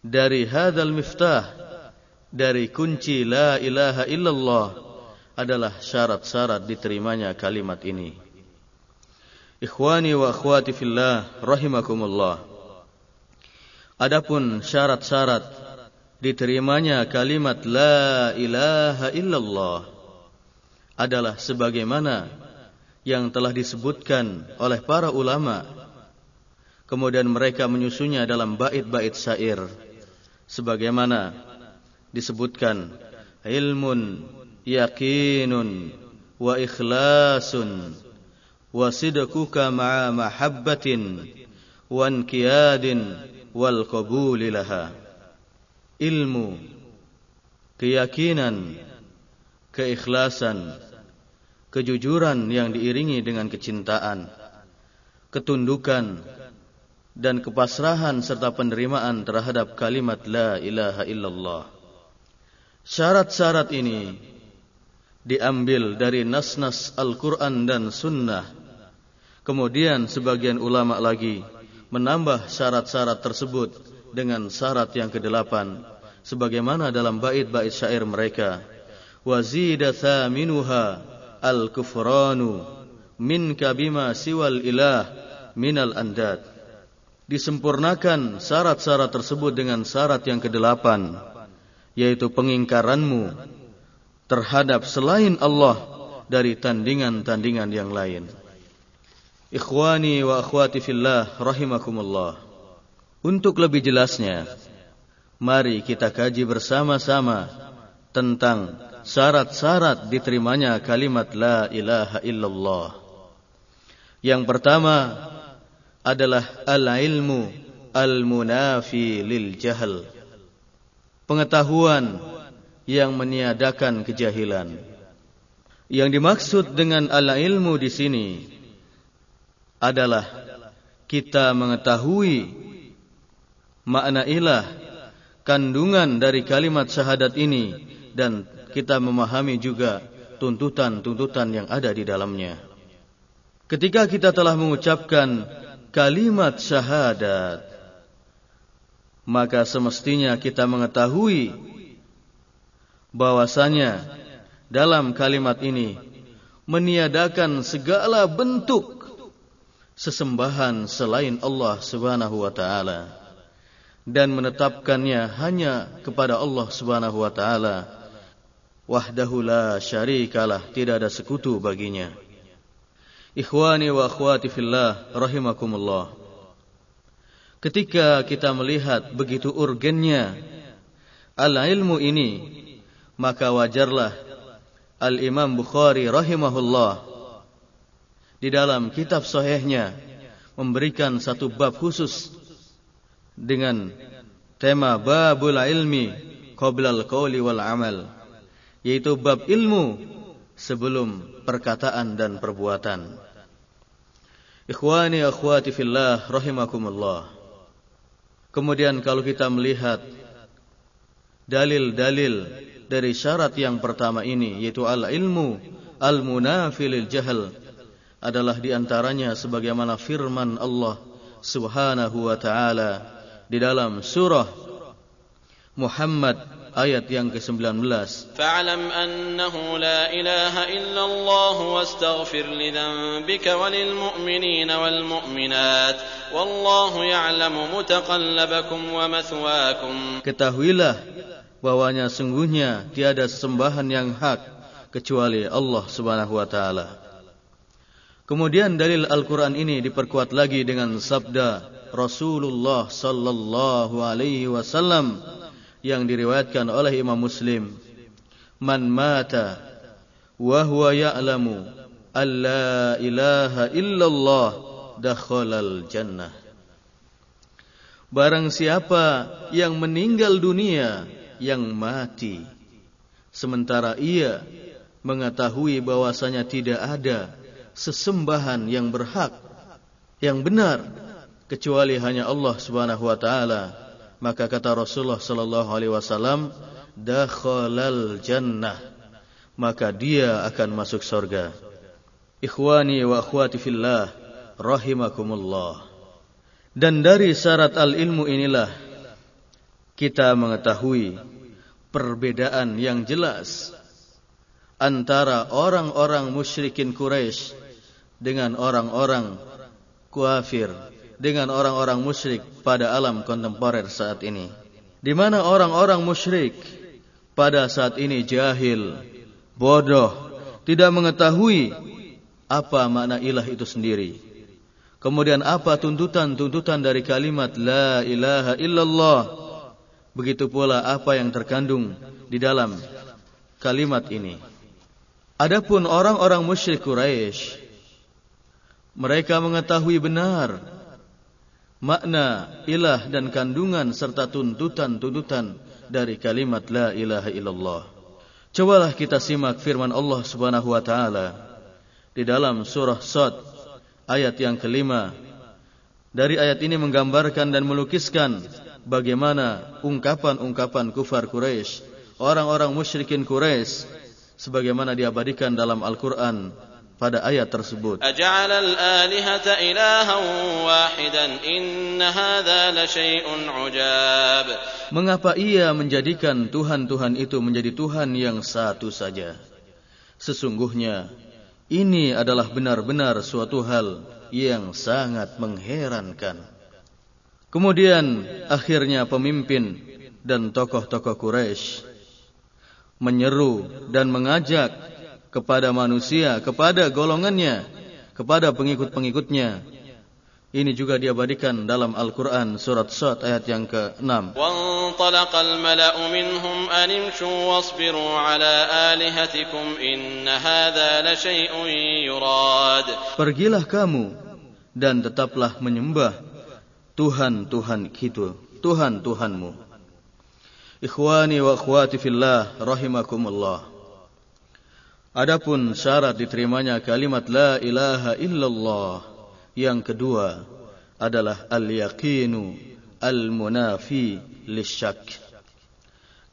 dari hadal miftah, dari kunci la ilaha illallah, adalah syarat-syarat diterimanya kalimat ini. Ikhwani wa akhwati fillah rahimakumullah. Adapun syarat-syarat diterimanya kalimat la ilaha illallah adalah sebagaimana yang telah disebutkan oleh para ulama. Kemudian mereka menyusunnya dalam bait-bait syair. Sebagaimana disebutkan, ilmun, yakinun, wa ikhlasun, wa sidquka ma'a mahabbatin, wa inqiyadin, wal qabuli laha. Ilmu, keyakinan, keikhlasan, kejujuran yang diiringi dengan kecintaan, ketundukan, dan kepasrahan serta penerimaan terhadap kalimat la ilaha illallah. Syarat-syarat ini diambil dari nas-nas Al-Quran dan Sunnah. Kemudian sebagian ulama lagi menambah syarat-syarat tersebut dengan syarat yang kedelapan, sebagaimana dalam bait-bait syair mereka. Wazida thaminuha al-kufranu minka bima siwal ilah minal andad. Disempurnakan syarat-syarat tersebut dengan syarat yang kedelapan, yaitu pengingkaranmu terhadap selain Allah dari tandingan-tandingan yang lain. Ikhwani wa akhwati fillah rahimakumullah. Untuk lebih jelasnya, mari kita kaji bersama-sama tentang syarat-syarat diterimanya kalimat la ilaha illallah. Yang pertama adalah al-ilmu al-munafi lil jahl. Pengetahuan yang meniadakan kejahilan. Yang dimaksud dengan al-ilmu di sini adalah kita mengetahui makna ilah, kandungan dari kalimat syahadat ini, dan kita memahami juga tuntutan-tuntutan yang ada di dalamnya. Ketika kita telah mengucapkan kalimat syahadat, maka semestinya kita mengetahui bahwasanya dalam kalimat ini meniadakan segala bentuk sesembahan selain Allah Subhanahu wa taala dan menetapkannya hanya kepada Allah Subhanahu wa taala. Wahdahu la syarikalah, tidak ada sekutu baginya. Ikhwani wa akhwati fillah rahimakumullah. Ketika kita melihat begitu urgennya al-ilmu ini, maka wajarlah Al-Imam Bukhari rahimahullah di dalam kitab sahihnya memberikan satu bab khusus dengan tema babul ilmi qoblal qawli wal amal, yaitu bab ilmu sebelum perkataan dan perbuatan. Ikhwani akhwati fillah rahimakumullah. Kemudian kalau kita melihat dalil-dalil dari syarat yang pertama ini, yaitu al ilmu al munafilil jahl, adalah diantaranya sebagaimana firman Allah Subhanahu wa ta'ala di dalam surah Muhammad ayat yang kesembilan belas. Fa'alam annahu la ilaha illallah wastaghfir lidhanbika walil mu'minina wal mu'minat wallahu ya'lamu mutaqallabakum wa mathwaakum. Ketahuilah bahwanya sungguhnya tiada sesembahan yang hak kecuali Allah Subhanahu wa ta'ala. Kemudian dalil Al-Quran ini diperkuat lagi dengan sabda Rasulullah sallallahu alaihi wasallam yang diriwayatkan oleh Imam Muslim. Man mata wa huwa ya'lamu alla ilaha illallah dakhalal jannah. Barang siapa yang meninggal dunia, yang mati, sementara ia mengetahui bahwasanya tidak ada sesembahan yang berhak, yang benar, kecuali hanya Allah Subhanahu wa taala, maka kata Rasulullah sallallahu alaihi wasallam, dakhalal jannah, maka dia akan masuk surga. Ikhwani wa akhwati fillah rahimakumullah. Dan dari syarat al-ilmu inilah kita mengetahui perbedaan yang jelas antara orang-orang musyrikin Quraisy dengan orang-orang kafir, dengan orang-orang musyrik pada alam kontemporer saat ini, di mana orang-orang musyrik pada saat ini jahil, bodoh, tidak mengetahui apa makna ilah itu sendiri. Kemudian apa tuntutan-tuntutan dari kalimat la ilaha illallah, begitu pula apa yang terkandung di dalam kalimat ini. Adapun orang-orang musyrik Quraisy, mereka mengetahui benar makna ilah dan kandungan serta tuntutan-tuntutan dari kalimat la ilaha illallah. Cobalah kita simak firman Allah Subhanahu wa taala di dalam surah Sad ayat yang kelima. Dari ayat ini menggambarkan dan melukiskan bagaimana ungkapan-ungkapan kufar Quraisy, orang-orang musyrikin Quraisy, sebagaimana diabadikan dalam Al-Quran pada ayat tersebut. Aja'alal alihata ilahan wahidan inna hadza la syai'un 'ujab. Mengapa ia menjadikan tuhan-tuhan itu menjadi tuhan yang satu saja? Sesungguhnya ini adalah benar-benar suatu hal yang sangat mengherankan. Kemudian akhirnya pemimpin dan tokoh-tokoh Quraisy menyeru dan mengajak kepada manusia, kepada golongannya, kepada pengikut-pengikutnya. Ini juga diabadikan dalam Al-Quran surat Sad ayat yang keenam. Wantalaqal mala'u minhum animshu wasbiru ala alihatikum inna hadza la syai'un yurad. Pergilah kamu dan tetaplah menyembah Tuhan-Tuhan itu, Tuhan-Tuhanmu. Ikhwani wa akhwati fillah rahimakumullah. Adapun syarat diterimanya kalimat la ilaha illallah yang kedua adalah al-yaqinu al-munafi lisyak.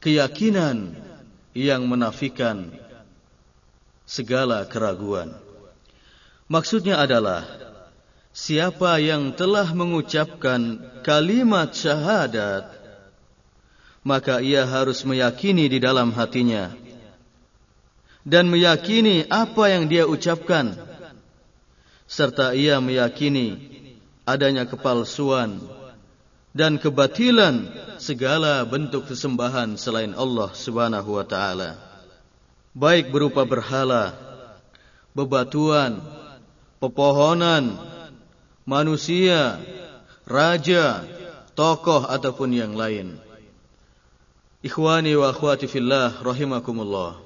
Keyakinan yang menafikan segala keraguan. Maksudnya adalah siapa yang telah mengucapkan kalimat syahadat, maka ia harus meyakini di dalam hatinya dan meyakini apa yang dia ucapkan, serta ia meyakini adanya kepalsuan dan kebatilan segala bentuk sesembahan selain Allah Subhanahu wa taala, baik berupa berhala, bebatuan, pepohonan, manusia, raja, tokoh ataupun yang lain. Ikhwani wa akhwati fillah rahimakumullah.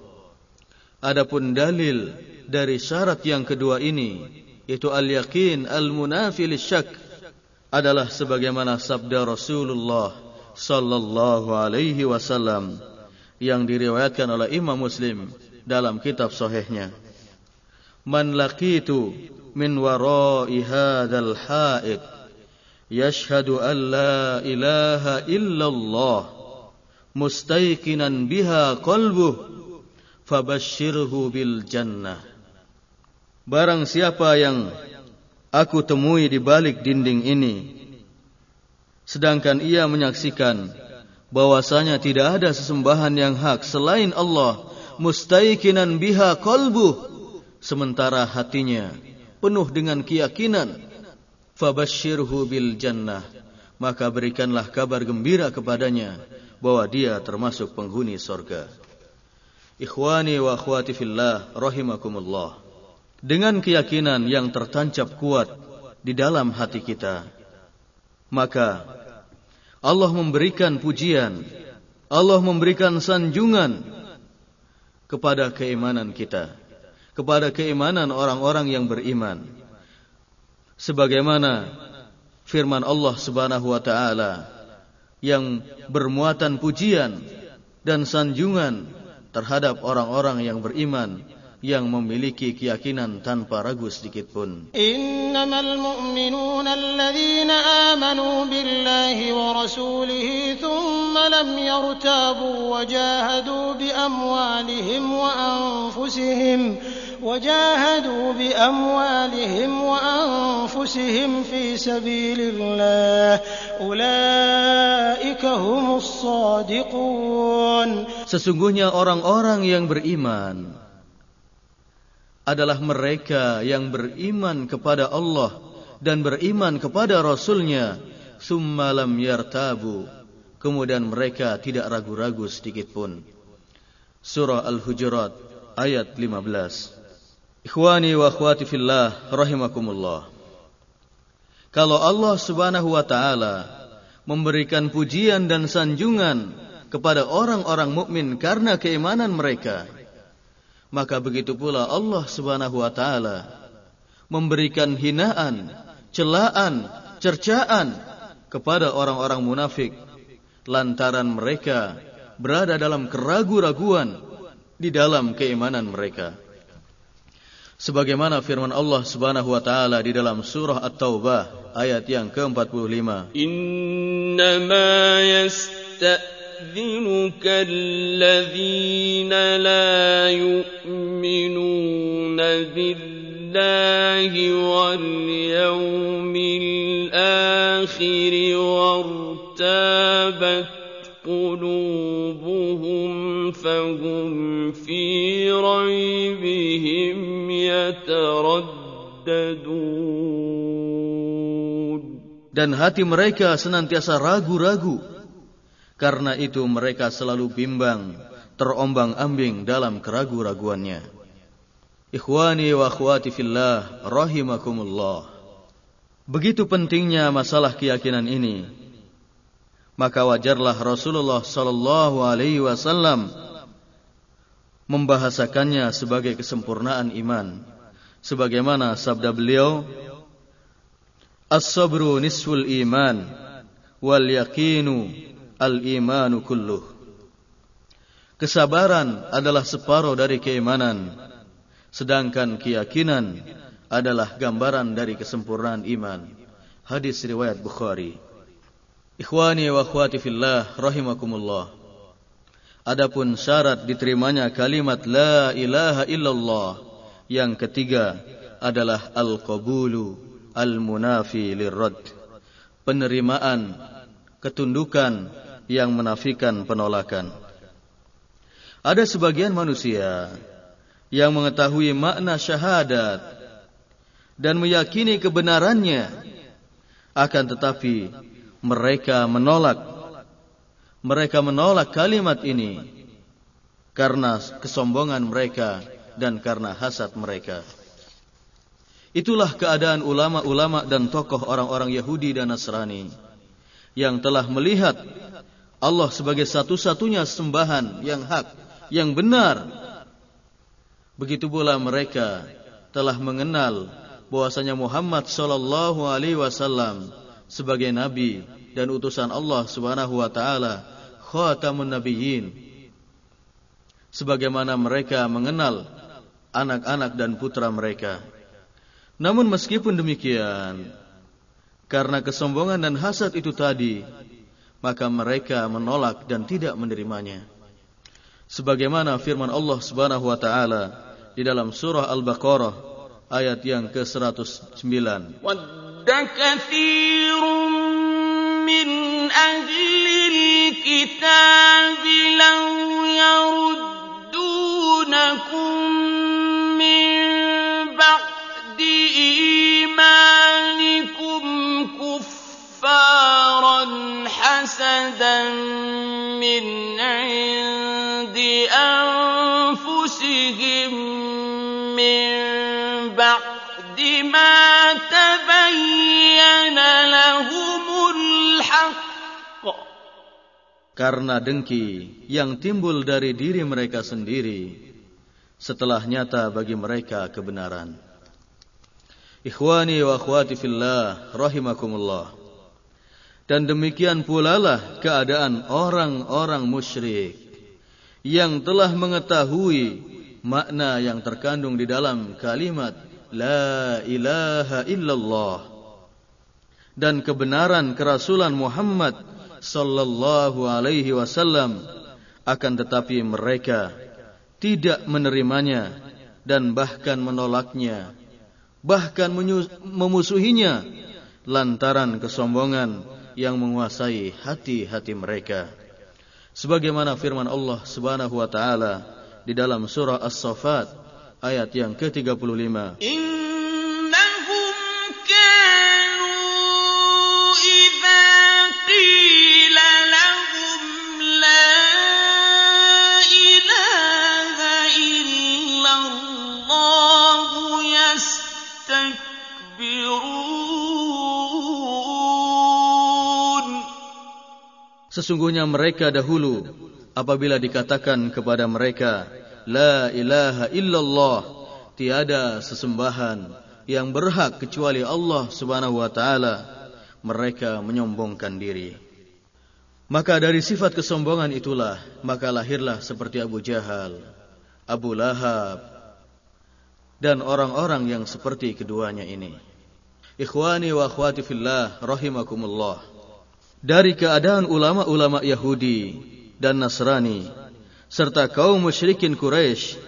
Adapun dalil dari syarat yang kedua ini, yaitu al-yakin al-munafi lisyak, adalah sebagaimana sabda Rasulullah sallallahu alaihi wasallam yang diriwayatkan oleh Imam Muslim dalam kitab sahihnya. Man laqitu min wara'i hadzal ha'id yashhadu an la ilaha illallah mustayqinan biha qalbuhu fabashshirhu bil jannah. Barang siapa yang aku temui di balik dinding ini, sedangkan ia menyaksikan bahwasanya tidak ada sesembahan yang hak selain Allah, mustaiqinan biha qalbuh, sementara hatinya penuh dengan keyakinan, fabashshirhu bil jannah, maka berikanlah kabar gembira kepadanya bahwa dia termasuk penghuni surga. Ikhwani wa akhwati fillah rahimakumullah. Dengan keyakinan yang tertancap kuat di dalam hati kita, maka Allah memberikan pujian, Allah memberikan sanjungan kepada keimanan kita, kepada keimanan orang-orang yang beriman. Sebagaimana firman Allah Subhanahu wa taala yang bermuatan pujian dan sanjungan terhadap orang-orang yang beriman yang memiliki keyakinan tanpa ragu sedikit pun. Innamal mu'minuna alladzina amanu billahi wa rasulihi thumma lam yartabu wa jahadu bi amwalihim wa anfusihim wa jahadu bi amwalihim wa anfusihim fi sabilillah ulaika humus shadiqun. Sesungguhnya orang-orang yang beriman adalah mereka yang beriman kepada Allah dan beriman kepada Rasulnya. Summa lam yartabu, kemudian mereka tidak ragu-ragu sedikit pun. Surah Al-Hujurat ayat lima belas. Ikhwani wa akhwati fillah rahimakumullah. Kalau Allah Subhanahu wa taala memberikan pujian dan sanjungan kepada orang-orang mukmin karena keimanan mereka, maka begitu pula Allah Subhanahu wa taala memberikan hinaan, celaan, cercaan kepada orang-orang munafik lantaran mereka berada dalam keraguan-raguan di dalam keimanan mereka. Sebagaimana firman Allah Subhanahu wa taala di dalam surah At-Taubah ayat yang ke-empat puluh lima. Innama yasta يَسْتَأْذِنُكَ الَّذِينَ لَا يُؤْمِنُونَ بِاللَّهِ billahi wal yawmil akhir wartabat qulubuhum fahum fi raybihim yataraddadun. Dan hati mereka senantiasa ragu-ragu, karena itu mereka selalu bimbang, terombang-ambing dalam keraguan-raguannya. Ikhwani wa akhwati fillah rahimakumullah. Begitu pentingnya masalah keyakinan ini, maka wajarlah Rasulullah sallallahu alaihi wasallam membahasakannya sebagai kesempurnaan iman. Sebagaimana sabda beliau, "As-sabru nisful iman wal yaqinu al-imanu kulluh." Kesabaran adalah separuh dari keimanan, sedangkan keyakinan adalah gambaran dari kesempurnaan iman. Hadis riwayat Bukhari. Ikhwani wa akhwati fillah rahimakumullah. Adapun syarat diterimanya kalimat la ilaha illallah yang ketiga adalah al-qabulu al-munafi lirrad. Penerimaan, ketundukan yang menafikan penolakan. Ada sebagian manusia yang mengetahui makna syahadat dan meyakini kebenarannya, akan tetapi mereka menolak. Mereka menolak kalimat ini karena kesombongan mereka dan karena hasad mereka. Itulah keadaan ulama-ulama dan tokoh orang-orang Yahudi dan Nasrani yang telah melihat Allah sebagai satu-satunya sembahan yang hak, yang benar. Begitu pula mereka telah mengenal bahwasanya Muhammad sallallahu alaihi wasallam sebagai nabi dan utusan Allah Subhanahu wa taala, khatamun nabiyyin. Sebagaimana mereka mengenal anak-anak dan putra mereka. Namun meskipun demikian, karena kesombongan dan hasad itu tadi, maka mereka menolak dan tidak menerimanya. Sebagaimana firman Allah Subhanahu wa taala di dalam surah Al-Baqarah ayat yang ke seratus sembilan. Wadda katsirun min ahlil kitabi law yaruddunakum min ba'di imanikum kuffaran hasadan min karena dengki yang timbul dari diri mereka sendiri setelah nyata bagi mereka kebenaran. Ikhwani wa akhwati fillah rahimakumullah. Dan demikian pulalah keadaan orang-orang musyrik yang telah mengetahui makna yang terkandung di dalam kalimat la ilaha illallah dan kebenaran kerasulan Muhammad sallallahu alaihi wasallam, akan tetapi mereka tidak menerimanya dan bahkan menolaknya, bahkan memusuhinya lantaran kesombongan yang menguasai hati-hati mereka. Sebagaimana firman Allah Subhanahu wa taala di dalam surah As-Saffat ayat yang ke tiga puluh lima. Sesungguhnya mereka dahulu apabila dikatakan kepada mereka la ilaha illallah, tiada sesembahan yang berhak kecuali Allah Subhanahu wa taala, mereka menyombongkan diri. Maka dari sifat kesombongan itulah maka lahirlah seperti Abu Jahal, Abu Lahab dan orang-orang yang seperti keduanya ini. Ikhwani wa akhwati fillah rahimakumullah. Dari keadaan ulama-ulama Yahudi dan Nasrani serta kaum musyrikin Quraisy,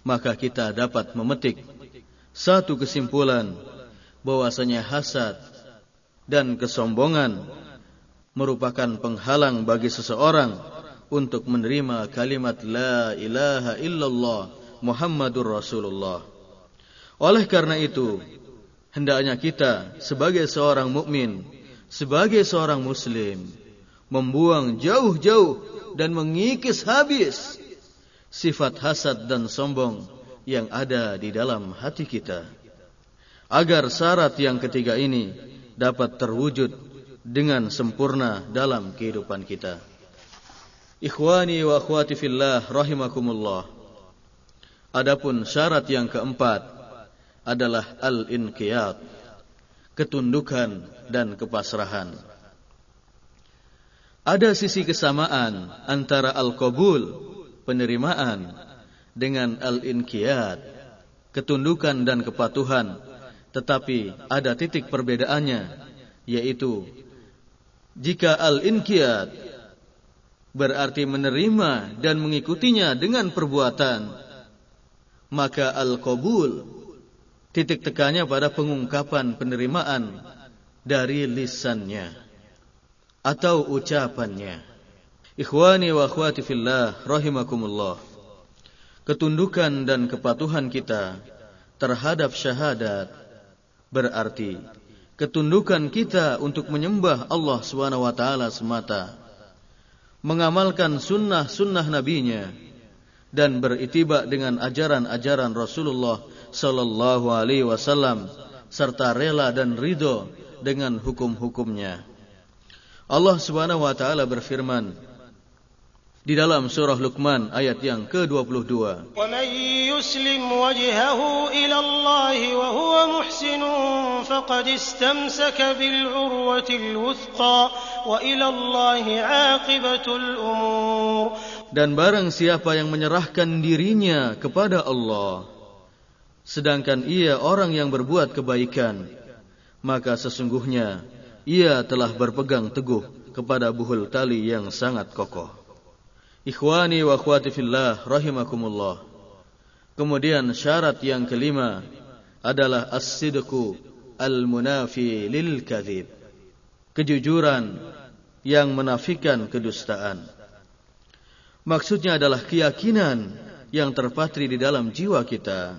maka kita dapat memetik satu kesimpulan, bahwasanya hasad dan kesombongan merupakan penghalang bagi seseorang untuk menerima kalimat la ilaha illallah Muhammadur Rasulullah. Oleh karena itu, hendaknya kita sebagai seorang mukmin, sebagai seorang muslim, membuang jauh-jauh dan mengikis habis sifat hasad dan sombong yang ada di dalam hati kita, agar syarat yang ketiga ini dapat terwujud dengan sempurna dalam kehidupan kita. Ikhwani wa akhwati fillah rahimakumullah. Adapun syarat yang keempat adalah al-inqiyad, ketundukan dan kepasrahan. Ada sisi kesamaan antara al-qabul, penerimaan, dengan al-inqiyad, ketundukan dan kepatuhan, tetapi ada titik perbedaannya, yaitu jika al-inqiyad berarti menerima dan mengikutinya dengan perbuatan, maka al-qabul titik tekannya pada pengungkapan penerimaan dari lisannya atau ucapannya. Ikhwani wa akhwati fillah rahimakumullah. Ketundukan dan kepatuhan kita terhadap syahadat berarti ketundukan kita untuk menyembah Allah subhanahu wa taala semata, mengamalkan sunnah-sunnah nabinya, dan beritiba dengan ajaran-ajaran Rasulullah sallallahu alaihi wasallam, serta rela dan ridho dengan hukum-hukumnya. Allah Subhanahu wa taala berfirman di dalam surah Luqman ayat yang kedua puluh dua. "Wa may yuslim wajhahu ila Allah wa huwa muhsinun faqad istamsaka bil 'urwatil wuthqa wa ila Allah 'aqibatul umur." Dan barang siapa yang menyerahkan dirinya kepada Allah, sedangkan ia orang yang berbuat kebaikan, maka sesungguhnya ia telah berpegang teguh kepada buhul tali yang sangat kokoh. Ikhwani wa akhwati fillah rahimakumullah. Kemudian syarat yang kelima adalah as-sidqu al-munafi lil kadhib, kejujuran yang menafikan kedustaan. Maksudnya adalah keyakinan yang terpatri di dalam jiwa kita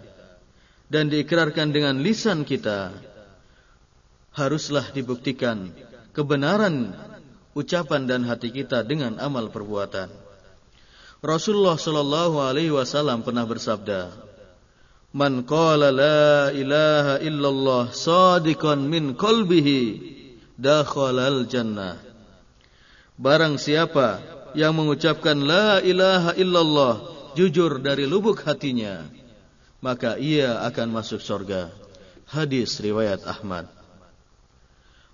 dan diikrarkan dengan lisan kita, haruslah dibuktikan kebenaran ucapan dan hati kita dengan amal perbuatan. Rasulullah sallallahu alaihi wasallam pernah bersabda, "Man qala la ilaha illallah shadiqan min qalbihi dakhalal jannah." Barang siapa yang mengucapkan la ilaha illallah jujur dari lubuk hatinya, maka ia akan masuk surga. Hadis riwayat Ahmad.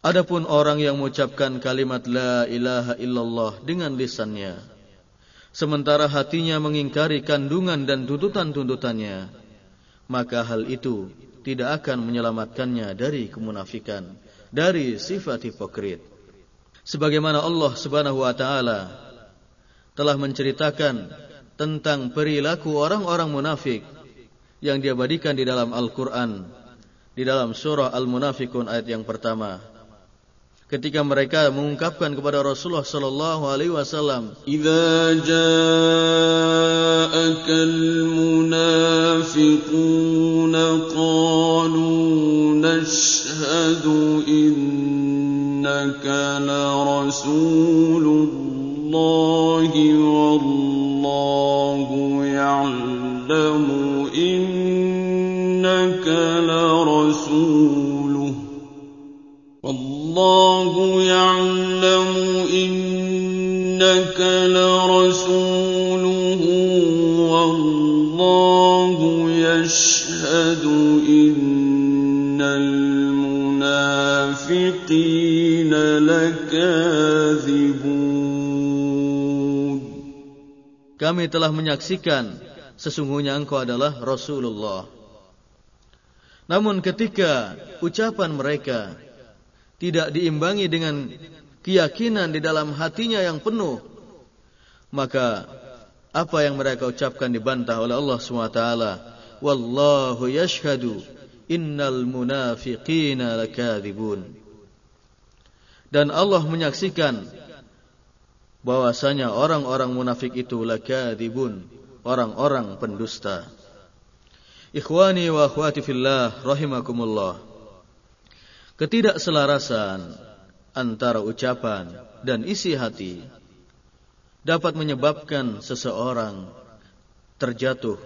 Adapun orang yang mengucapkan kalimat la ilaha illallah dengan lisannya, sementara hatinya mengingkari kandungan dan tuntutan-tuntutannya, maka hal itu tidak akan menyelamatkannya dari kemunafikan, dari sifat hipokrit. Sebagaimana Allah Subhanahu wa taala telah menceritakan tentang perilaku orang-orang munafik yang diabadikan di dalam Al-Qur'an, di dalam surah Al-Munafikun ayat yang pertama, ketika mereka mengungkapkan kepada Rasulullah sallallahu alaihi wasallam, "Idza ja'akal munafiquna qalu nashhadu innaka la rasulullahi wallahu ya'lamu innaka la rasuluhu والله يعلم إنك لرسوله والله يشهد إن المنافقين لكاذبون. Kami telah menyaksikan sesungguhnya engkau adalah Rasulullah. Namun ketika ucapan mereka tidak diimbangi dengan keyakinan di dalam hatinya yang penuh, maka apa yang mereka ucapkan dibantah oleh Allah subhanahu wa taala. Wallahu yashhadu innal munafiqina lakadzibun. Dan Allah menyaksikan bahwasanya orang-orang munafik itu lakadzibun, orang-orang pendusta. Ikhwani wa akhwati fillah rahimakumullah. Ketidakselarasan antara ucapan dan isi hati dapat menyebabkan seseorang terjatuh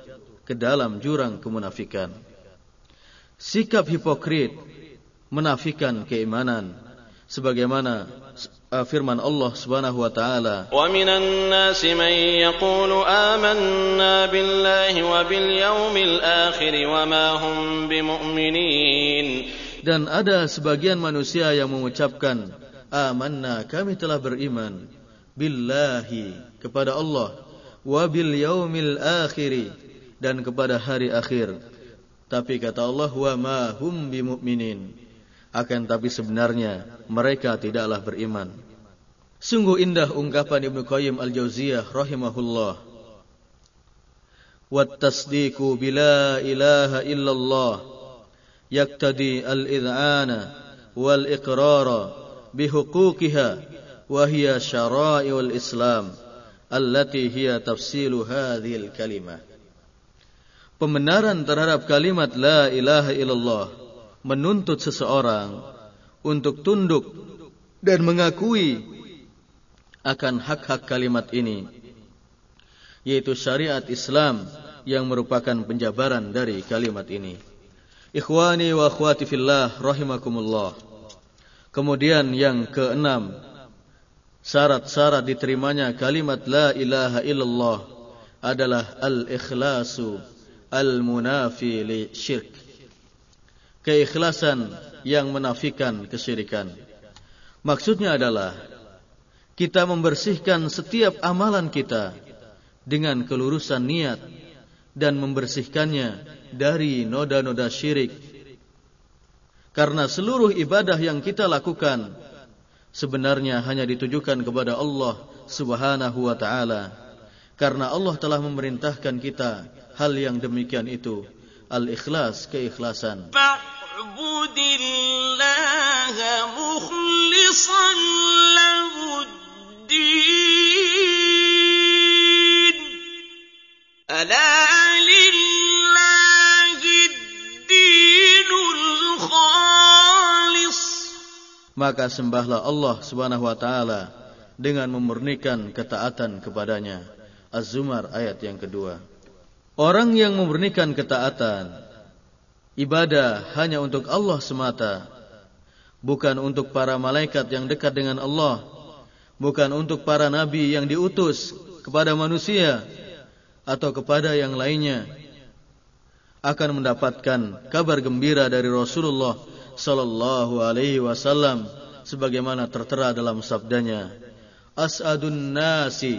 ke dalam jurang kemunafikan. Sikap hipokrit menafikan keimanan sebagaimana firman Allah Subhanahu wa taala, "Wa minan nasi man yaqulu amanna billahi wa bil yaumil akhir wa ma hum bimu'minin." Dan ada sebagian manusia yang mengucapkan, "Amanna, kami telah beriman billahi, kepada Allah, wa bil yaumil akhir, dan kepada hari akhir." Tapi kata Allah, wa ma hum bimu'minin, akan tapi sebenarnya mereka tidaklah beriman. Sungguh indah ungkapan Ibnu Qayyim Al-Jauziyah rahimahullah. Wat tasdiqu bila ilaha illallah yaktadi al-id'ana wal iqrara bihuquqiha wa hiya syara'i'ul Islam allati hiya tafsilu hadhil kalimah. Pembenaran terhadap kalimat la ilaha illallah menuntut seseorang untuk tunduk dan mengakui akan hak-hak kalimat ini, yaitu syariat Islam yang merupakan penjabaran dari kalimat ini. Ikhwani wa akhwati fillah rahimakumullah. Kemudian yang keenam, syarat-syarat diterimanya kalimat la ilaha illallah adalah al-ikhlasu al-munafi li syirk, keikhlasan yang menafikan kesyirikan. Maksudnya adalah kita membersihkan setiap amalan kita dengan kelurusan niat dan membersihkannya dari noda-noda syirik. Karena seluruh ibadah yang kita lakukan sebenarnya hanya ditujukan kepada Allah Subhanahu wa taala. Karena Allah telah memerintahkan kita hal yang demikian itu, al-ikhlas, keikhlasan. Fa'budillaha mukhlishan lahud-din. Ala lillahi-d-dinul khalis. Maka sembahlah Allah Subhanahu wa taala dengan memurnikan ketaatan kepadanya. Az-Zumar ayat yang kedua. Orang yang memurnikan ketaatan, ibadah hanya untuk Allah semata, bukan untuk para malaikat yang dekat dengan Allah, bukan untuk para nabi yang diutus kepada manusia atau kepada yang lainnya, akan mendapatkan kabar gembira dari Rasulullah sallallahu alaihi wasallam sebagaimana tertera dalam sabdanya, as'adun nasi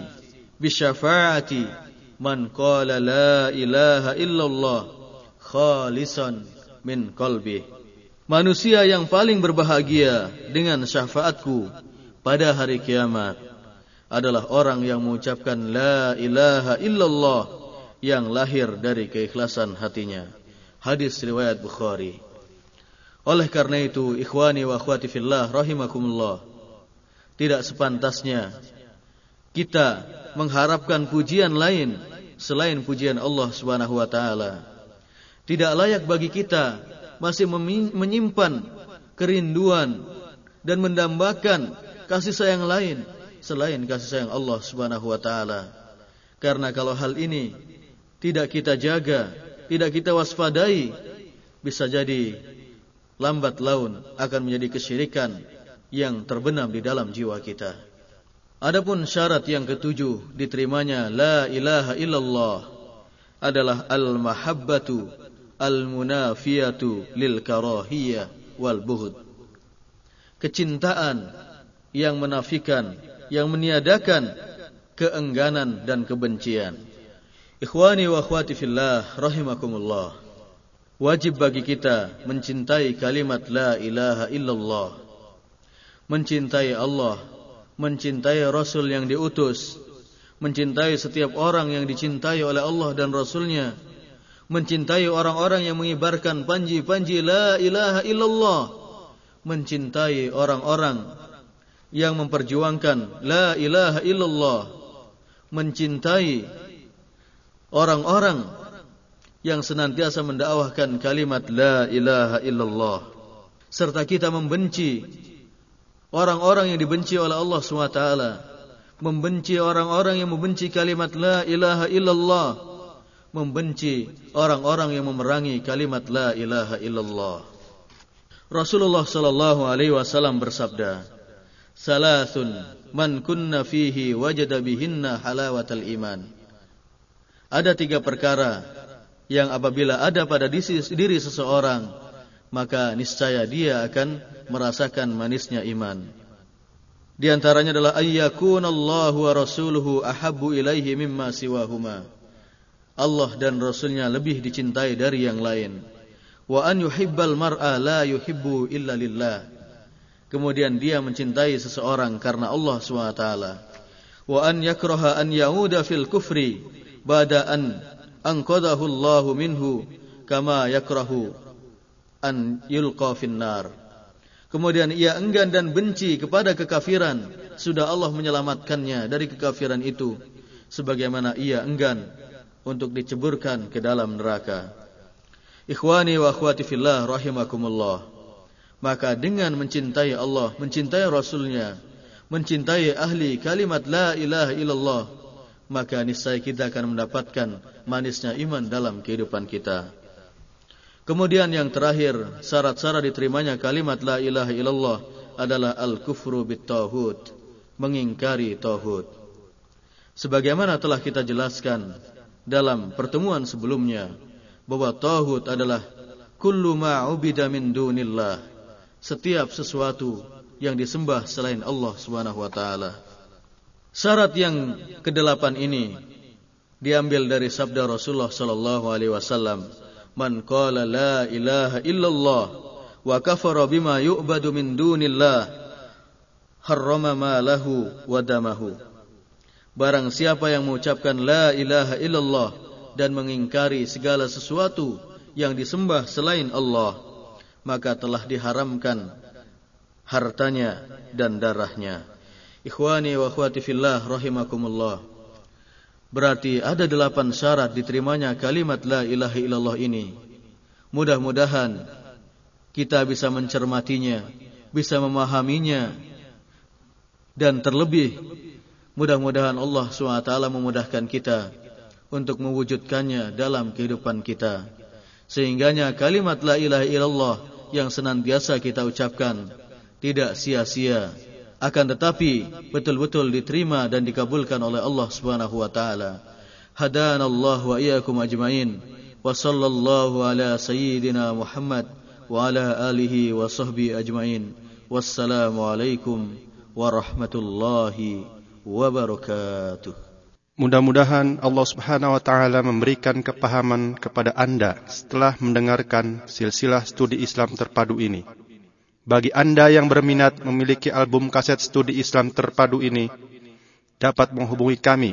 bisyafa'ati man qala la ilaha illallah khalisan min qalbi. Manusia yang paling berbahagia dengan syafaatku pada hari kiamat adalah orang yang mengucapkan la ilaha illallah yang lahir dari keikhlasan hatinya. Hadis riwayat Bukhari. Oleh karena itu, ikhwani wa akhwati fillah rahimakumullah, tidak sepantasnya kita mengharapkan pujian lain selain pujian Allah Subhanahu wa taala. Tidak layak bagi kita masih menyimpan kerinduan dan mendambakan kasih sayang lain selain kasih sayang Allah Subhanahu wa taala. Karena kalau hal ini tidak kita jaga, tidak kita waspadai, bisa jadi lambat laun akan menjadi kesyirikan yang terbenam di dalam jiwa kita. Adapun syarat yang ketujuh diterimanya la ilaha illallah adalah al-mahabbatu al-munafiyatu lil karahiyah wal bughd. Kecintaan yang menafikan, yang meniadakan keengganan dan kebencian. Ikhwani wa akhwati fillah rahimakumullah. Wajib bagi kita mencintai kalimat la ilaha illallah, mencintai Allah, mencintai Rasul yang diutus, mencintai setiap orang yang dicintai oleh Allah dan Rasulnya, mencintai orang-orang yang mengibarkan panji-panji la ilaha illallah, mencintai orang-orang yang memperjuangkan la ilaha illallah, mencintai orang-orang yang senantiasa mendakwahkan kalimat la ilaha illallah, serta kita membenci orang-orang yang dibenci oleh Allah subhanahu wa taala, membenci orang-orang yang membenci kalimat la ilaha illallah, membenci orang-orang yang memerangi kalimat la ilaha illallah. Rasulullah sallallahu alaihi wasallam bersabda, "Salasun man kunna fihi wajada bihinna halawatal iman." Ada tiga perkara yang apabila ada pada diri seseorang, maka niscaya dia akan merasakan manisnya iman. Di antaranya adalah ayyakunallahu wa rasuluhu ahabbu ilaihi mimma siwahuma. Allah dan Rasulnya lebih dicintai dari yang lain. Wa an yuhibbal mar'a la yuhibbu illa lillah. Kemudian dia mencintai seseorang karena Allah subhanahu wa taala. Wa an yakraha an yauda fil kufri ba'da an anqadahu Allahu minhu kama yakrahu an yulqa fin nar. Kemudian ia enggan dan benci kepada kekafiran, sudah Allah menyelamatkannya dari kekafiran itu, sebagaimana ia enggan untuk diceburkan ke dalam neraka. Ikhwani wa akhwati fillah rahimakumullah. Maka dengan mencintai Allah, mencintai Rasulnya, mencintai ahli kalimat la ilaha illallah, maka niscaya kita akan mendapatkan manisnya iman dalam kehidupan kita. Kemudian yang terakhir, syarat-syarat diterimanya kalimat la ilaha illallah adalah al-kufru bit-tauhid, mengingkari tauhid. Sebagaimana telah kita jelaskan dalam pertemuan sebelumnya, bahwa tauhid adalah kullu ma ubida min dunillah, setiap sesuatu yang disembah selain Allah Subhanahu wa taala. Syarat yang kedelapan ini diambil dari sabda Rasulullah sallallahu alaihi wasallam, "Man qala la ilaha illallah wa kafara bima yu'badu min dunillah harrama ma lahu wa damahu." Barang siapa yang mengucapkan la ilaha illallah dan mengingkari segala sesuatu yang disembah selain Allah, maka telah diharamkan hartanya dan darahnya. Ikhwani wa akhwati fillah rahimakumullah. Berarti ada delapan syarat diterimanya kalimat la ilaha illallah ini. Mudah-mudahan kita bisa mencermatinya, bisa memahaminya, dan terlebih mudah-mudahan Allah subhanahu wa taala memudahkan kita untuk mewujudkannya dalam kehidupan kita. Sehingganya kalimat la ilaha illallah yang senantiasa kita ucapkan tidak sia-sia, akan tetapi betul-betul diterima dan dikabulkan oleh Allah Subhanahu wa taala. Hadanallahu wa iyyakum ajmain. Wa sallallahu ala sayyidina Muhammad wa ala alihi wa sahbihi ajmain. Wassalamu alaikum warahmatullahi wabarakatuh. Mudah-mudahan Allah Subhanahu wa taala memberikan kepahaman kepada Anda setelah mendengarkan silsilah studi Islam terpadu ini. Bagi Anda yang berminat memiliki album kaset studi Islam terpadu ini, dapat menghubungi kami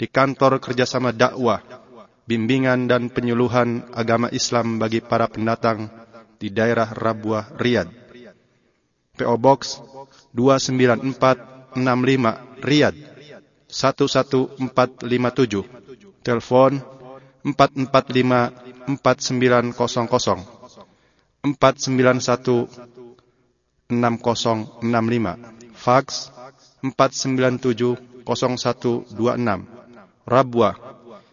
di Kantor Kerjasama Dakwah, Bimbingan dan Penyuluhan Agama Islam bagi para pendatang di daerah Rabwah, Riyad. P O Box dua sembilan empat enam lima Riyad satu satu empat lima tujuh. Telepon empat empat lima empat sembilan nol nol empat sembilan satu enam nol enam lima, fax empat sembilan tujuh nol satu dua enam, Rabwah,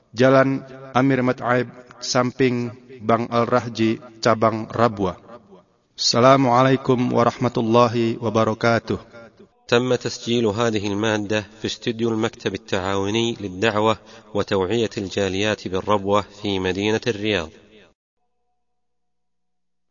Jalan Amir Mat'aib, samping Bank Al-Rahji, cabang Rabwah. Assalamualaikum warahmatullahi wabarakatuh. تم تسجيل هذه المادة في استوديو المكتب التعاوني للدعوة وتوعية الجاليات بالربوة في مدينة الرياض.